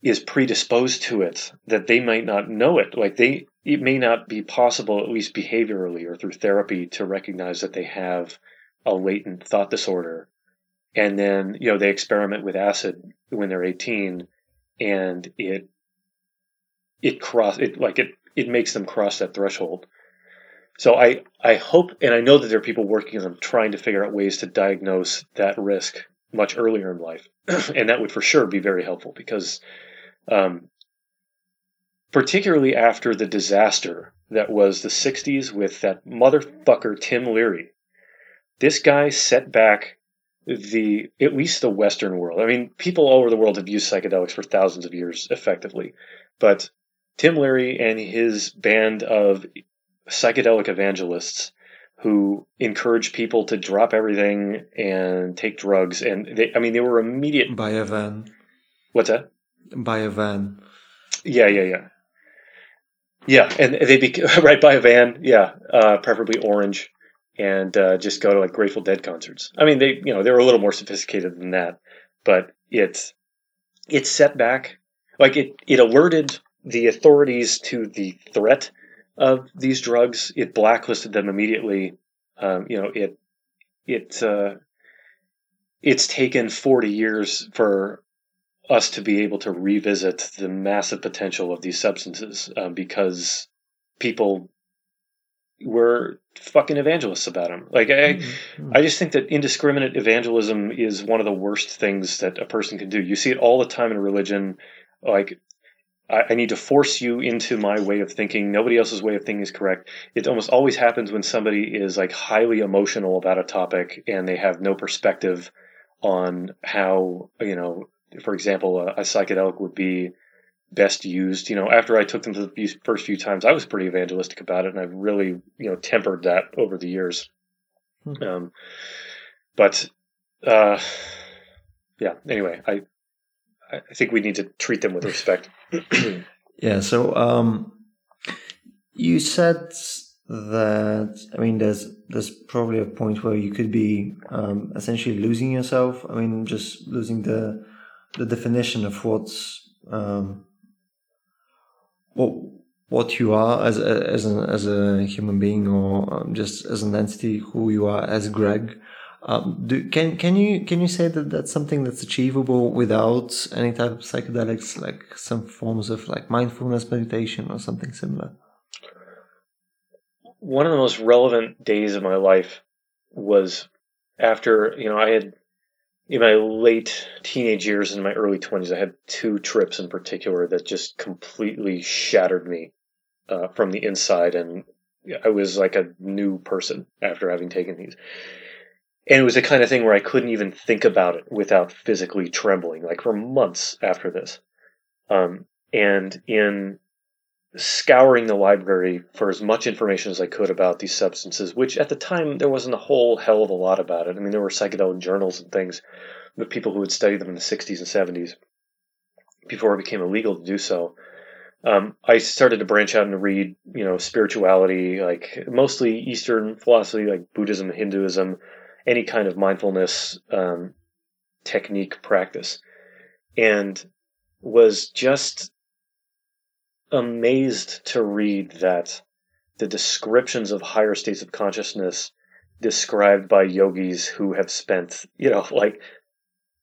is predisposed to it, that they might not know it. Like they, it may not be possible, at least behaviorally or through therapy, to recognize that they have a latent thought disorder. And then, you know, they experiment with acid when they're eighteen, and it it cross it like it it makes them cross that threshold. So I I hope, and I know that there are people working on trying to figure out ways to diagnose that risk much earlier in life. And that would for sure be very helpful because um, particularly after the disaster that was the sixties with that motherfucker Tim Leary, this guy set back the at least the Western world. I mean, people all over the world have used psychedelics for thousands of years effectively. But Tim Leary and his band of psychedelic evangelists who encouraged people to drop everything and take drugs. And they, I mean, they were immediate. Buy a van. What's that? Buy a van. Yeah, yeah, yeah. Yeah, and they be right, buy a van. Yeah, uh, preferably orange. And uh, just go to like Grateful Dead concerts. I mean, they, you know, they were a little more sophisticated than that, but it's it set back, like it it alerted the authorities to the threat of these drugs. It blacklisted them immediately. Um, you know, it it uh, it's taken forty years for us to be able to revisit the massive potential of these substances uh, because people were fucking evangelists about him. Like, I, mm-hmm. I just think that indiscriminate evangelism is one of the worst things that a person can do. You see it all the time in religion. Like, I, I need to force you into my way of thinking. Nobody else's way of thinking is correct. It almost always happens when somebody is like highly emotional about a topic and they have no perspective on how, you know, for example, a, a psychedelic would be best used. You know, after I took them to the first few times, I was pretty evangelistic about it, and I've really, you know, tempered that over the years. Mm-hmm. Um, but, uh, yeah, anyway, I, I think we need to treat them with respect. Yeah. So, um, you said that, I mean, there's, there's probably a point where you could be, um, essentially losing yourself. I mean, just losing the, the definition of what's, um, What what you are as a, as an, as a human being, or um, just as an entity, who you are as Greg. Um, do, can can you can you say that that's something that's achievable without any type of psychedelics, like some forms of like mindfulness meditation or something similar? One of the most relevant days of my life was after, you know, I had, in my late teenage years and my early twenties, I had two trips in particular that just completely shattered me uh, from the inside. And I was like a new person after having taken these. And it was the kind of thing where I couldn't even think about it without physically trembling, like for months after this. Um, and in scouring the library for as much information as I could about these substances, which at the time there wasn't a whole hell of a lot about it. I mean, there were psychedelic journals and things with people who had studied them in the sixties and seventies before it became illegal to do so. Um, I started to branch out and read, you know, spirituality, like mostly Eastern philosophy, like Buddhism, Hinduism, any kind of mindfulness um, technique practice, and was just amazed to read that the descriptions of higher states of consciousness described by yogis who have spent, you know, like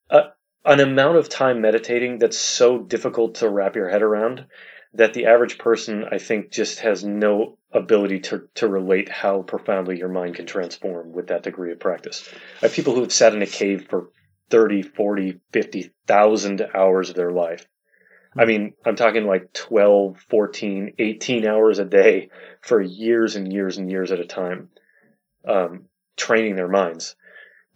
a, an amount of time meditating that's so difficult to wrap your head around that the average person, I think, just has no ability to, to relate how profoundly your mind can transform with that degree of practice. I have people who have sat in a cave for thirty, forty, fifty thousand hours of their life. I mean, I'm talking like twelve, fourteen, eighteen hours a day for years and years and years at a time, um, training their minds,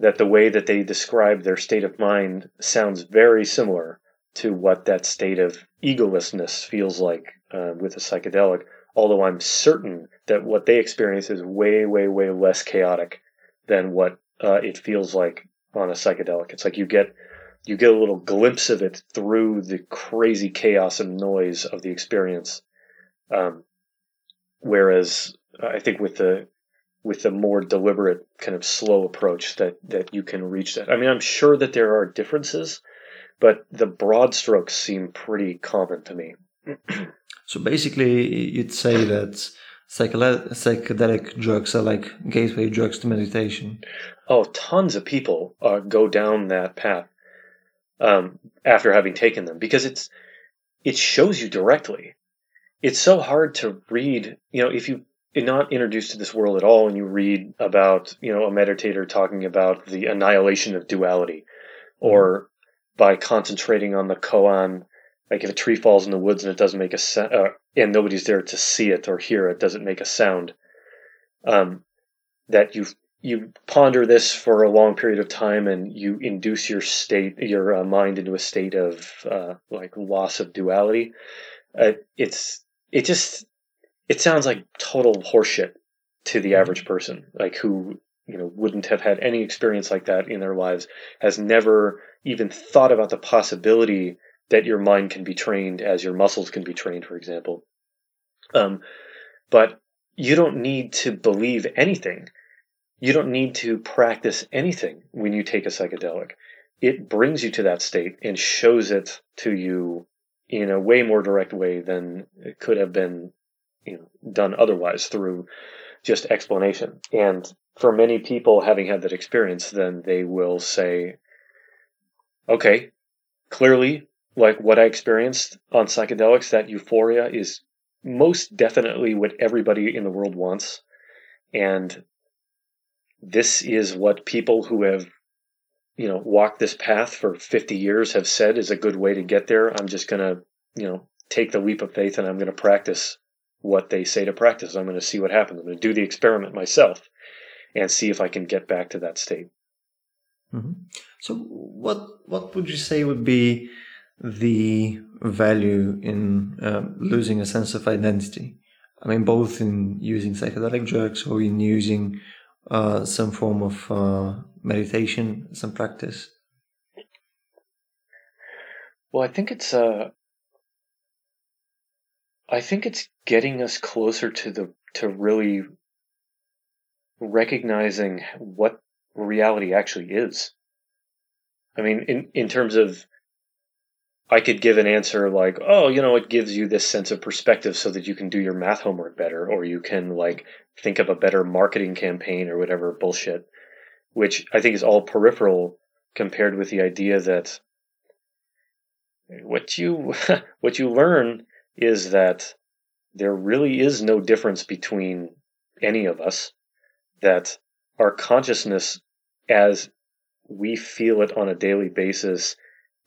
that the way that they describe their state of mind sounds very similar to what that state of egolessness feels like uh, with a psychedelic, although I'm certain that what they experience is way, way, way less chaotic than what uh, it feels like on a psychedelic. It's like you get... You get a little glimpse of it through the crazy chaos and noise of the experience. Um, whereas I think with the with the more deliberate kind of slow approach that, that you can reach that. I mean, I'm sure that there are differences, but the broad strokes seem pretty common to me. So basically you'd say that Psychedelic, psychedelic drugs are like gateway drugs to meditation. Oh, tons of people uh, go down that path um, after having taken them because it's it shows you directly. It's so hard to read, you know, if you are not introduced to this world at all and you read about, you know, a meditator talking about the annihilation of duality or by concentrating on the koan. Like if a tree falls in the woods and it doesn't make a sound, uh, and nobody's there to see it or hear it, doesn't make a sound. Um, that you you ponder this for a long period of time, and you induce your state, your uh, mind into a state of uh, like loss of duality. Uh, it's it just it sounds like total horseshit to the average person, like who you know wouldn't have had any experience like that in their lives, has never even thought about the possibility that your mind can be trained as your muscles can be trained, for example. Um, but you don't need to believe anything. You don't need to practice anything when you take a psychedelic. It brings you to that state and shows it to you in a way more direct way than it could have been, you know, done otherwise through just explanation. And for many people, having had that experience, then they will say, okay, clearly, like what I experienced on psychedelics, that euphoria is most definitely what everybody in the world wants. And this is what people who have, you know, walked this path for fifty years have said is a good way to get there. I'm just going to, you know, take the leap of faith and I'm going to practice what they say to practice. I'm going to see what happens. I'm going to do the experiment myself and see if I can get back to that state. Mm-hmm. So what, what would you say would be the value in uh, losing a sense of identity? I mean, both in using psychedelic drugs or in using uh, some form of uh, meditation, some practice. Well, I think it's uh, I think it's getting us closer to the to really recognizing what reality actually is. I mean, in in terms of, I could give an answer like, oh, you know, it gives you this sense of perspective so that you can do your math homework better, or you can like think of a better marketing campaign or whatever bullshit, which I think is all peripheral compared with the idea that what you, what you learn is that there really is no difference between any of us, that our consciousness as we feel it on a daily basis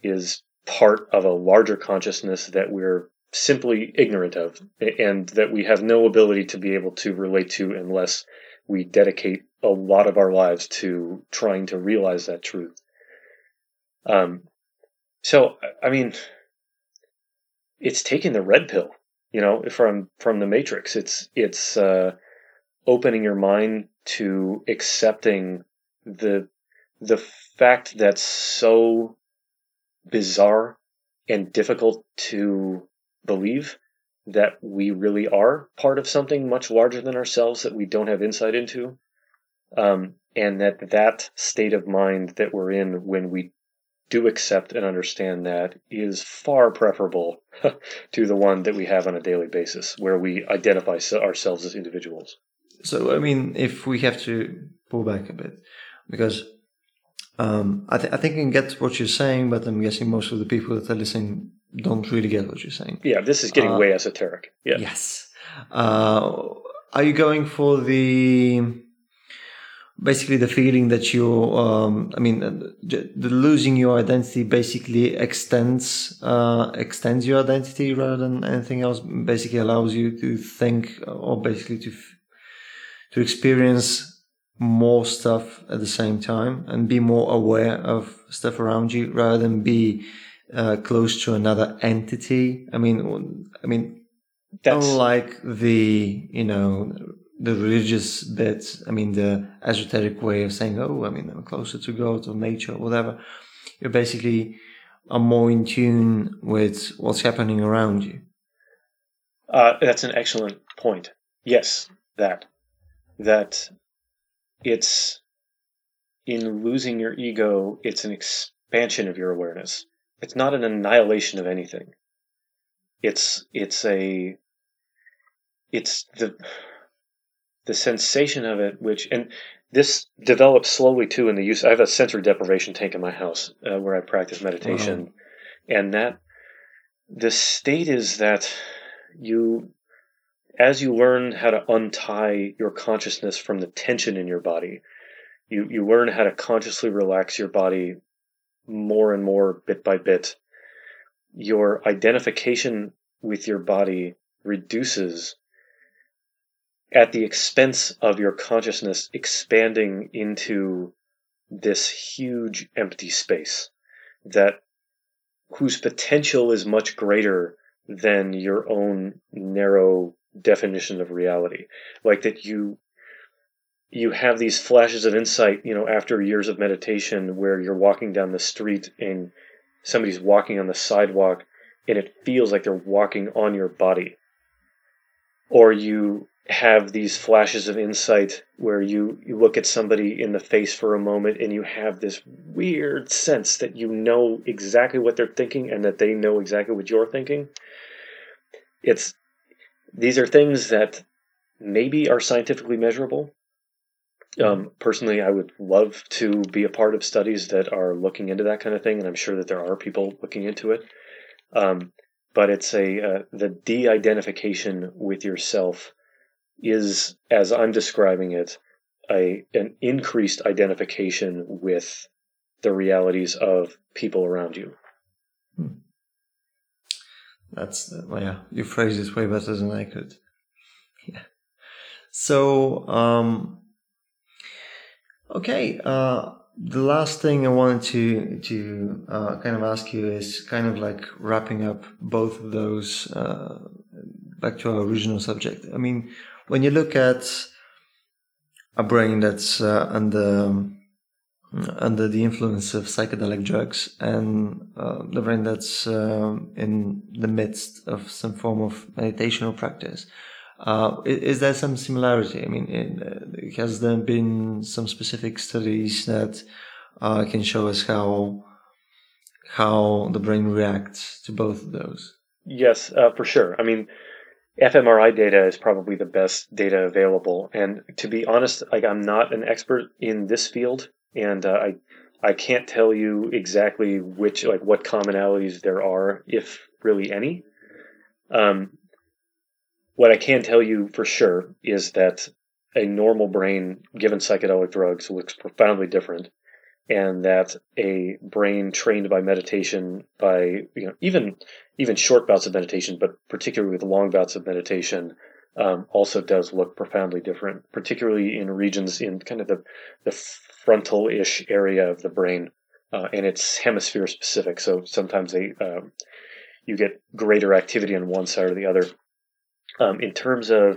is part of a larger consciousness that we're simply ignorant of and that we have no ability to be able to relate to unless we dedicate a lot of our lives to trying to realize that truth. Um, so, I mean, it's taking the red pill, you know, from, from the Matrix. It's, it's, uh, opening your mind to accepting the, the fact that so bizarre and difficult to believe that we really are part of something much larger than ourselves that we don't have insight into. Um, and that that state of mind that we're in when we do accept and understand that is far preferable to the one that we have on a daily basis where we identify ourselves as individuals. So, I mean, if we have to pull back a bit, because Um, I, th- I think I can get what you're saying, but I'm guessing most of the people that are listening don't really get what you're saying. Yeah, this is getting uh, way esoteric. Yeah. Yes. Uh, are you going for the basically the feeling that you're, um, I mean, the, the losing your identity basically extends uh, extends your identity rather than anything else, basically allows you to think or basically to f- to experience more stuff at the same time and be more aware of stuff around you rather than be uh, close to another entity. I mean, I mean, that's unlike the, you know, the religious bit, I mean, the esoteric way of saying, oh, I mean, I'm closer to God or nature or whatever. You're basically are more in tune with what's happening around you. Uh, that's an excellent point. Yes, that, that, it's in losing your ego, it's an expansion of your awareness. It's not an annihilation of anything. It's it's a it's the the sensation of it, which, and this develops slowly too in the use. I have a sensory deprivation tank in my house uh, where I practice meditation, wow. And that the state is that you, as you learn how to untie your consciousness from the tension in your body, you, you learn how to consciously relax your body more and more, bit by bit, your identification with your body reduces at the expense of your consciousness expanding into this huge empty space that whose potential is much greater than your own narrow definition of reality. Like that you you have these flashes of insight, you know, after years of meditation where you're walking down the street and somebody's walking on the sidewalk and it feels like they're walking on your body. Or you have these flashes of insight where you, you look at somebody in the face for a moment and you have this weird sense that you know exactly what they're thinking and that they know exactly what you're thinking. It's these are things that maybe are scientifically measurable. Um, personally, I would love to be a part of studies that are looking into that kind of thing, and I'm sure that there are people looking into it. Um, but it's a uh, the de-identification with yourself is, as I'm describing it, a an increased identification with the realities of people around you. Hmm. That's well, yeah. You phrased this way better than I could. Yeah. So. Um... Okay, uh, the last thing I wanted to to uh, kind of ask you is kind of like wrapping up both of those uh, back to our original subject. I mean, when you look at a brain that's uh, under under the influence of psychedelic drugs and uh, the brain that's uh, in the midst of some form of meditational practice, Uh, is there some similarity? I mean, it, has there been some specific studies that uh, can show us how how the brain reacts to both of those? Yes, uh, for sure. I mean, fMRI data is probably the best data available. And to be honest, like I'm not an expert in this field, and uh, I I can't tell you exactly which like what commonalities there are, if really any. Um. What I can tell you for sure is that a normal brain given psychedelic drugs looks profoundly different, and that a brain trained by meditation, by you know even even short bouts of meditation, but particularly with long bouts of meditation, um, also does look profoundly different, particularly in regions in kind of the, the frontal-ish area of the brain, uh, and it's hemisphere specific. So sometimes they um, you get greater activity on one side or the other. Um, in terms of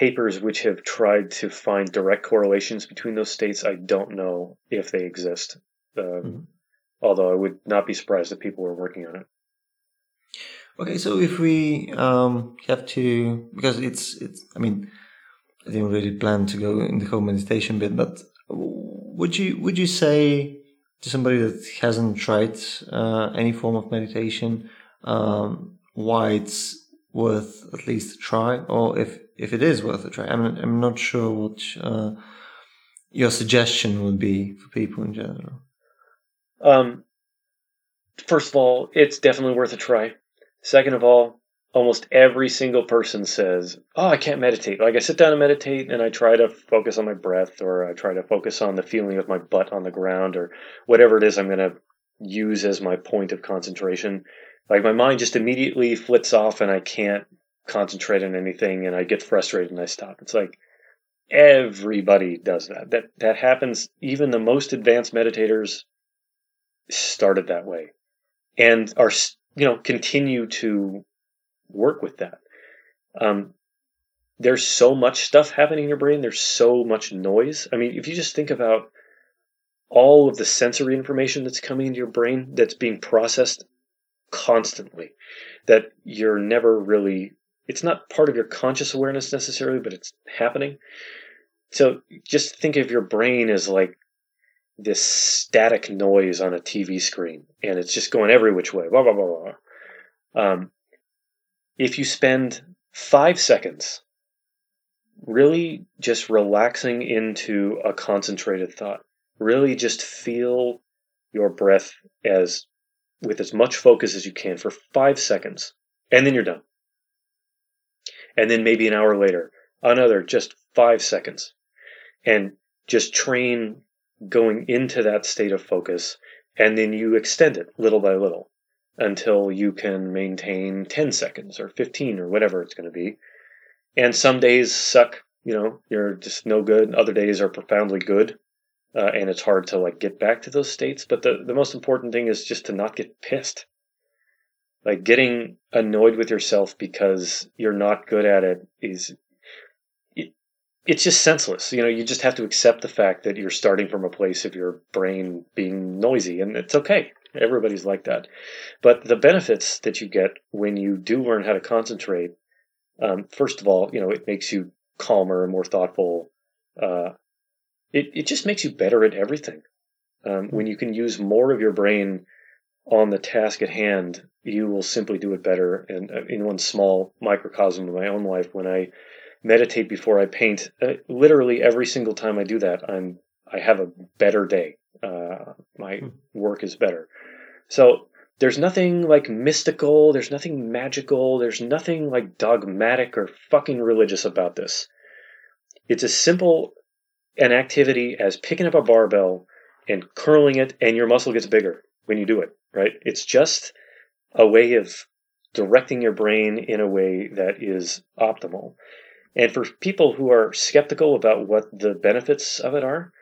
papers which have tried to find direct correlations between those states, I don't know if they exist, um, mm-hmm. although I would not be surprised if people were working on it. Okay, so if we um, have to, because it's, it's, I mean, I didn't really plan to go in the whole meditation bit, but would you would you say to somebody that hasn't tried uh, any form of meditation um, why it's worth at least a try, or if if it is worth a try? I'm I'm not sure what uh, your suggestion would be for people in general. Um, first of all, it's definitely worth a try. Second of all, almost every single person says, "Oh, I can't meditate. Like I sit down and meditate, and I try to focus on my breath, or I try to focus on the feeling of my butt on the ground, or whatever it is I'm going to use as my point of concentration." Like my mind just immediately flits off and I can't concentrate on anything and I get frustrated and I stop. It's like everybody does that. That that happens. Even the most advanced meditators started that way and are, you know, continue to work with that. Um, there's so much stuff happening in your brain. There's so much noise. I mean, if you just think about all of the sensory information that's coming into your brain that's being processed constantly, that you're never really, it's not part of your conscious awareness necessarily, but it's happening. So just think of your brain as like this static noise on a T V screen, and it's just going every which way, blah, blah, blah, blah, blah. Um, if you spend five seconds really just relaxing into a concentrated thought, really just feel your breath as with as much focus as you can for five seconds, and then you're done. And then maybe an hour later, another just five seconds. And just train going into that state of focus And then you extend it little by little until you can maintain ten seconds or fifteen or whatever it's going to be. And some days suck, you know, you're just no good. And other days are profoundly good. Uh, and it's hard to like get back to those states. But the, the most important thing is just to not get pissed. Like getting annoyed with yourself because you're not good at it is, it, it's just senseless. You know, you just have to accept the fact that you're starting from a place of your brain being noisy, and it's okay. Everybody's like that. But the benefits that you get when you do learn how to concentrate, um, first of all, you know, it makes you calmer and more thoughtful. Uh, it, it just makes you better at everything. Um, when you can use more of your brain on the task at hand, you will simply do it better. And in one small microcosm of my own life, when I meditate before I paint, uh, literally every single time I do that, I'm I have a better day. Uh, my work is better. So there's nothing like mystical. There's nothing magical. There's nothing like dogmatic or fucking religious about this. It's as simple an activity as picking up a barbell and curling it, and your muscle gets bigger when you do it, right? It's just a way of directing your brain in a way that is optimal. And for people who are skeptical about what the benefits of it are,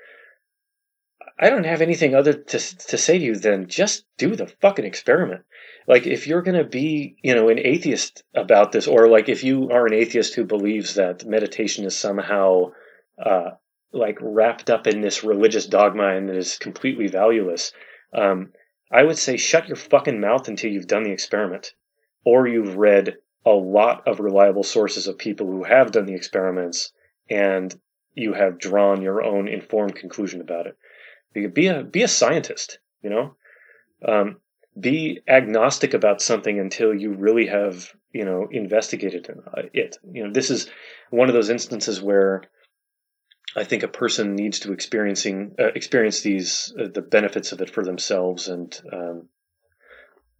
I don't have anything other to to say to you than just do the fucking experiment. Like if you're going to be, you know, an atheist about this, or like if you are an atheist who believes that meditation is somehow uh, like wrapped up in this religious dogma and that is completely valueless, um, I would say shut your fucking mouth until you've done the experiment, or you've read a lot of reliable sources of people who have done the experiments and you have drawn your own informed conclusion about it. Be a be a scientist, you know, um, be agnostic about something until you really have, you know, investigated it. You know, this is one of those instances where I think a person needs to experiencing uh, experience these uh, the benefits of it for themselves. And um,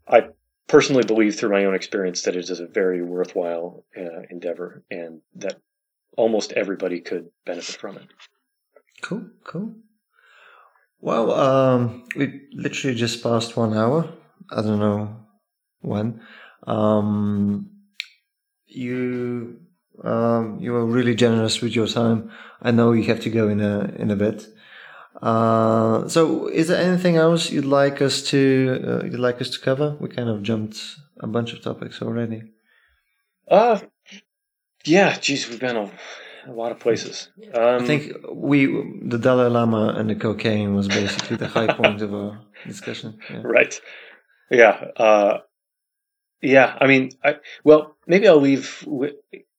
I personally believe through my own experience that it is a very worthwhile uh, endeavor, and that almost everybody could benefit from it. Cool, cool. Well, um, we literally just passed one hour. I don't know when. Um, you um, you were really generous with your time. I know you have to go in a in a bit. Uh, so, is there anything else you'd like us to uh, you'd like us to cover? We kind of jumped a bunch of topics already. Uh yeah. Geez, we've been on a lot of places. Um, I think we, the Dalai Lama and the cocaine was basically the high point of our discussion. Yeah. Right. Yeah. Uh, yeah. I mean, I, well, maybe I'll leave with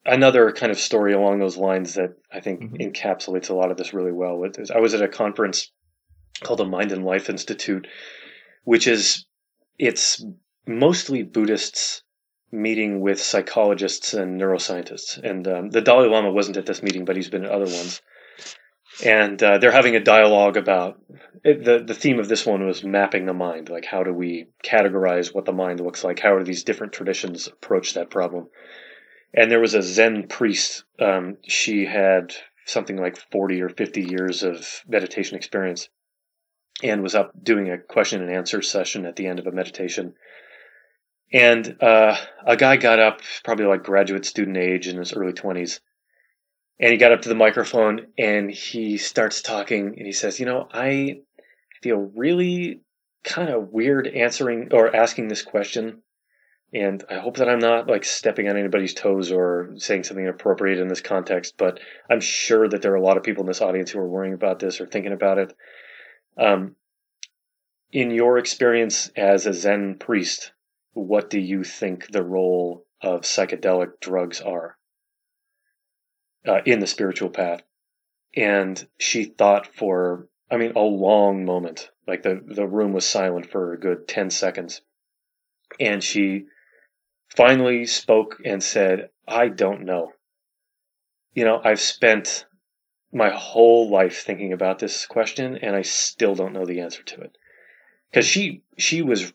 another kind of story along those lines that I think mm-hmm. encapsulates a lot of this really well. I was at a conference called the Mind and Life Institute, which is, it's mostly Buddhists meeting with psychologists and neuroscientists. And um, the Dalai Lama wasn't at this meeting, but he's been at other ones. And uh, they're having a dialogue about, it, the, the theme of this one was mapping the mind. Like, how do we categorize what the mind looks like? How do these different traditions approach that problem? And there was a Zen priest. Um, she had something like forty or fifty years of meditation experience and was up doing a question and answer session at the end of a meditation. And uh, a guy got up, probably like graduate student age in his early twenties, and he got up to the microphone and he starts talking and he says, you know, I feel really kind of weird answering or asking this question, and I hope that I'm not like stepping on anybody's toes or saying something inappropriate in this context, but I'm sure that there are a lot of people in this audience who are worrying about this or thinking about it. Um, in your experience as a Zen priest, what do you think the role of psychedelic drugs are uh, in the spiritual path? And she thought for, I mean, a long moment, like the, the room was silent for a good ten seconds. And she finally spoke and said, I don't know. You know, I've spent my whole life thinking about this question, and I still don't know the answer to it. Because she, she was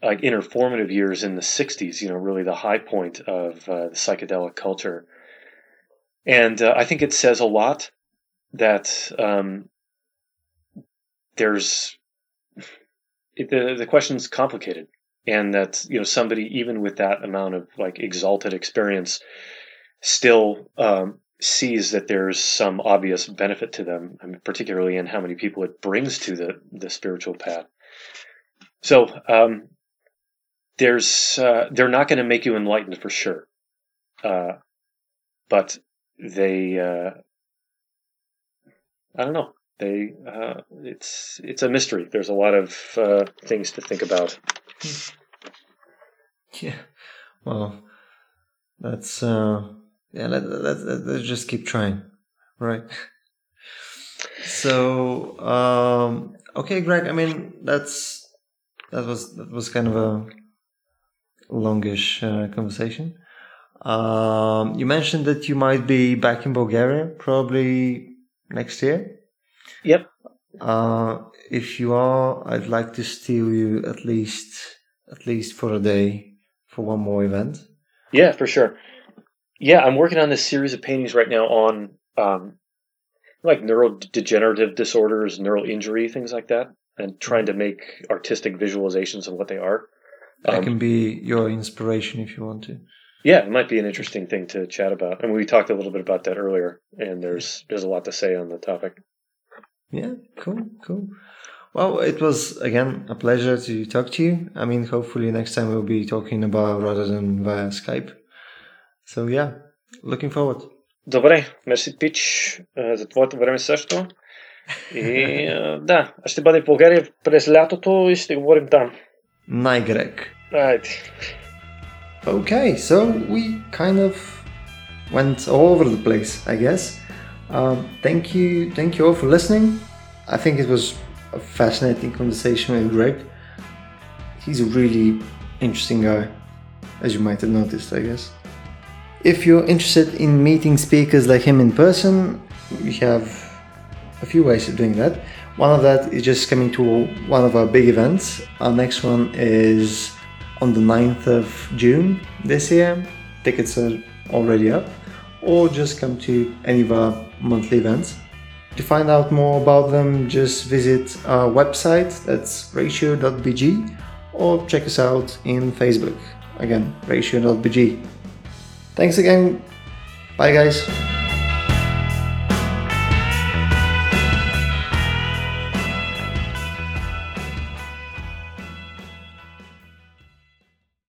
like in her formative years in the sixties, you know, really the high point of uh, the psychedelic culture. And uh, I think it says a lot that um, there's, it, the the question's complicated, and that, you know, somebody even with that amount of like exalted experience still um, sees that there's some obvious benefit to them, I mean, particularly in how many people it brings to the the spiritual path. So um, there's uh, they're not going to make you enlightened for sure, uh, but they uh, I don't know. They, uh, it's it's a mystery. There's a lot of uh, things to think about. Yeah, well, that's uh, yeah. Let, let, let, let's just keep trying, right? So, um, okay, Greg. I mean, that's that was that was kind of a longish uh, conversation. Um, you mentioned that you might be back in Bulgaria probably next year. Yep. Uh, if you are, I'd like to steal you at least at least for a day for one more event. Yeah, for sure. Yeah, I'm working on this series of paintings right now on um, like neurodegenerative disorders, neural injury, things like that, and trying to make artistic visualizations of what they are. Um, that can be your inspiration if you want to. Yeah, it might be an interesting thing to chat about. I mean, we talked a little bit about that earlier, and there's there's a lot to say on the topic. Yeah, cool, cool. Well, it was, again, a pleasure to talk to you. I mean, hopefully next time we'll be talking about rather than via Skype. So, yeah, looking forward. Добре, мерси, Пич, за твоето време също. И да, ще бъде в България през лятото и ще говорим там. Най-грек. Right. Okay, so we kind of went all over the place, I guess. Um, thank you, thank you all for listening. I think it was a fascinating conversation with Greg. He's a really interesting guy, as you might have noticed, I guess. If you're interested in meeting speakers like him in person, we have a few ways of doing that. One of that is just coming to one of our big events. Our next one is on the ninth of June this year. Tickets are already up. Or just come to any of our monthly events. To find out more about them, just visit our website, that's ratio dot b g, or check us out in Facebook, again, ratio dot b g. Thanks again, bye guys.